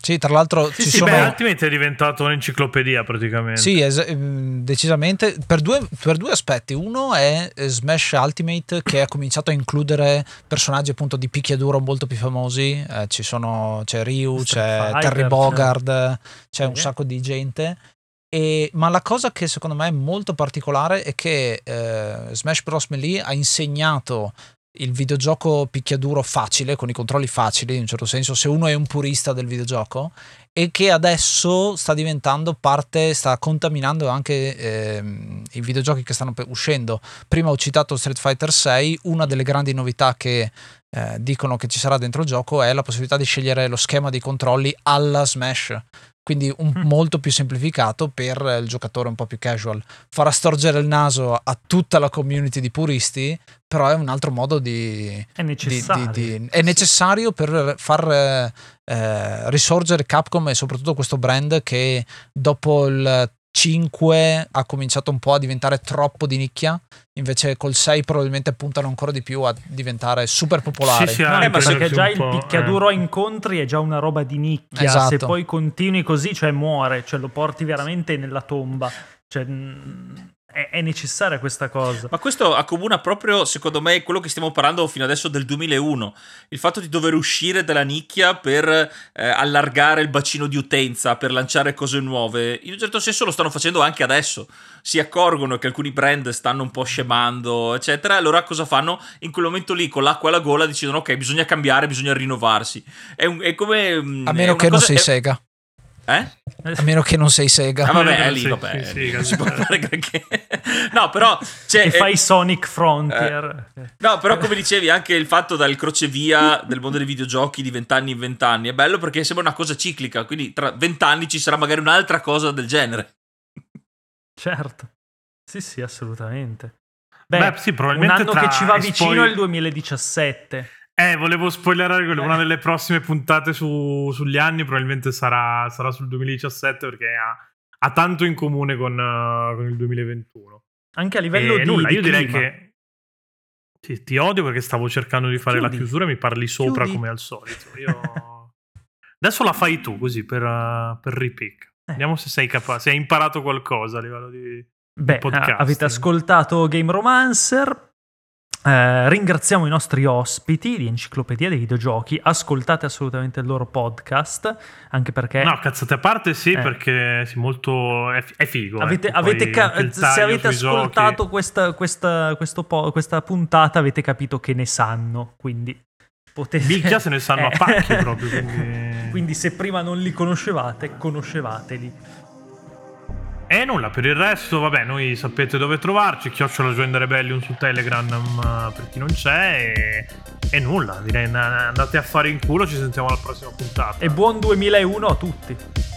Sì, tra l'altro sì, ci sì, sono... beh, Ultimate è diventato un'enciclopedia praticamente. Sì, es- decisamente, per due, per due aspetti. Uno è Smash Ultimate, che ha cominciato a includere personaggi appunto di picchiaduro molto più famosi, eh, ci sono, c'è Ryu, Street c'è Fighter, Terry Bogard, no? C'è un sacco di gente. E, ma la cosa che secondo me è molto particolare è che eh, Smash Bros. Melee ha insegnato il videogioco picchiaduro facile, con i controlli facili in un certo senso, se uno è un purista del videogioco, e che adesso sta diventando parte, sta contaminando anche eh, i videogiochi che stanno uscendo. Prima ho citato Street Fighter sei, una delle grandi novità che eh, dicono che ci sarà dentro il gioco è la possibilità di scegliere lo schema dei controlli alla Smash, quindi un, mm. molto più semplificato per il giocatore un po' più casual. Farà storgere il naso a tutta la community di puristi, però è un altro modo di... È necessario. Di, di, di, è necessario per far eh, risorgere Capcom e soprattutto questo brand che dopo il cinque ha cominciato un po' a diventare troppo di nicchia, invece col sei probabilmente puntano ancora di più a diventare super popolari. Sì, sì, no, eh, perché già il picchiaduro eh. a incontri è già una roba di nicchia, esatto. Se poi continui così, cioè muore, cioè lo porti veramente nella tomba, cioè è necessaria questa cosa. Ma questo accomuna proprio, secondo me, quello che stiamo parlando fino adesso del duemilauno, il fatto di dover uscire dalla nicchia per eh, allargare il bacino di utenza, per lanciare cose nuove. In un certo senso lo stanno facendo anche adesso, si accorgono che alcuni brand stanno un po' scemando eccetera, allora cosa fanno? In quel momento lì, con l'acqua alla gola, decidono ok, bisogna cambiare, bisogna rinnovarsi. È, un, è come a meno che cosa, non sei è... Sega. Eh? A meno che non sei Sega. Ah, vabbè, è lì, sì, vabbè, sì, lì, sì, non si può fare granché. No, però cioè, che fai eh, Sonic Frontier. Eh, no, però come dicevi, anche il fatto dal crocevia del mondo dei videogiochi di vent'anni in vent'anni è bello, perché sembra una cosa ciclica, quindi tra vent'anni ci sarà magari un'altra cosa del genere. Certo. Sì, sì, assolutamente. Beh, Beh sì, probabilmente un anno che ci va vicino poi... è il duemiladiciassette. Eh, volevo spoilerare quello. Una delle prossime puntate su, sugli anni probabilmente sarà, sarà sul duemiladiciassette, perché ha, ha tanto in comune con, uh, con il duemilaventuno. Anche a livello e di nulla, di io direi clima. Che ti, ti odio perché stavo cercando di fare Chiudi. la chiusura e mi parli sopra Chiudi. come al solito. Io... Adesso la fai tu così per, uh, per repick. Eh. Vediamo se sei capace, se hai imparato qualcosa a livello di, Beh, di podcast. Avete ascoltato Game Romancer. Eh, ringraziamo i nostri ospiti di Enciclopedia dei Videogiochi. Ascoltate assolutamente il loro podcast, anche perché no, cazzate a parte, sì, eh. perché sì, molto è, è figo. Avete, ecco, avete ca- se avete ascoltato questa, questa, questo po- questa puntata, avete capito che ne sanno, quindi potete... Bicchia se ne sanno eh. a pacchi proprio, quindi... quindi se prima non li conoscevate, conoscevateli. E nulla, per il resto, vabbè, noi sapete dove trovarci, chiocciola Join the Rebellion su Telegram per chi non c'è, e, e nulla, direi andate a fare in culo, ci sentiamo alla prossima puntata. E buon duemilauno a tutti!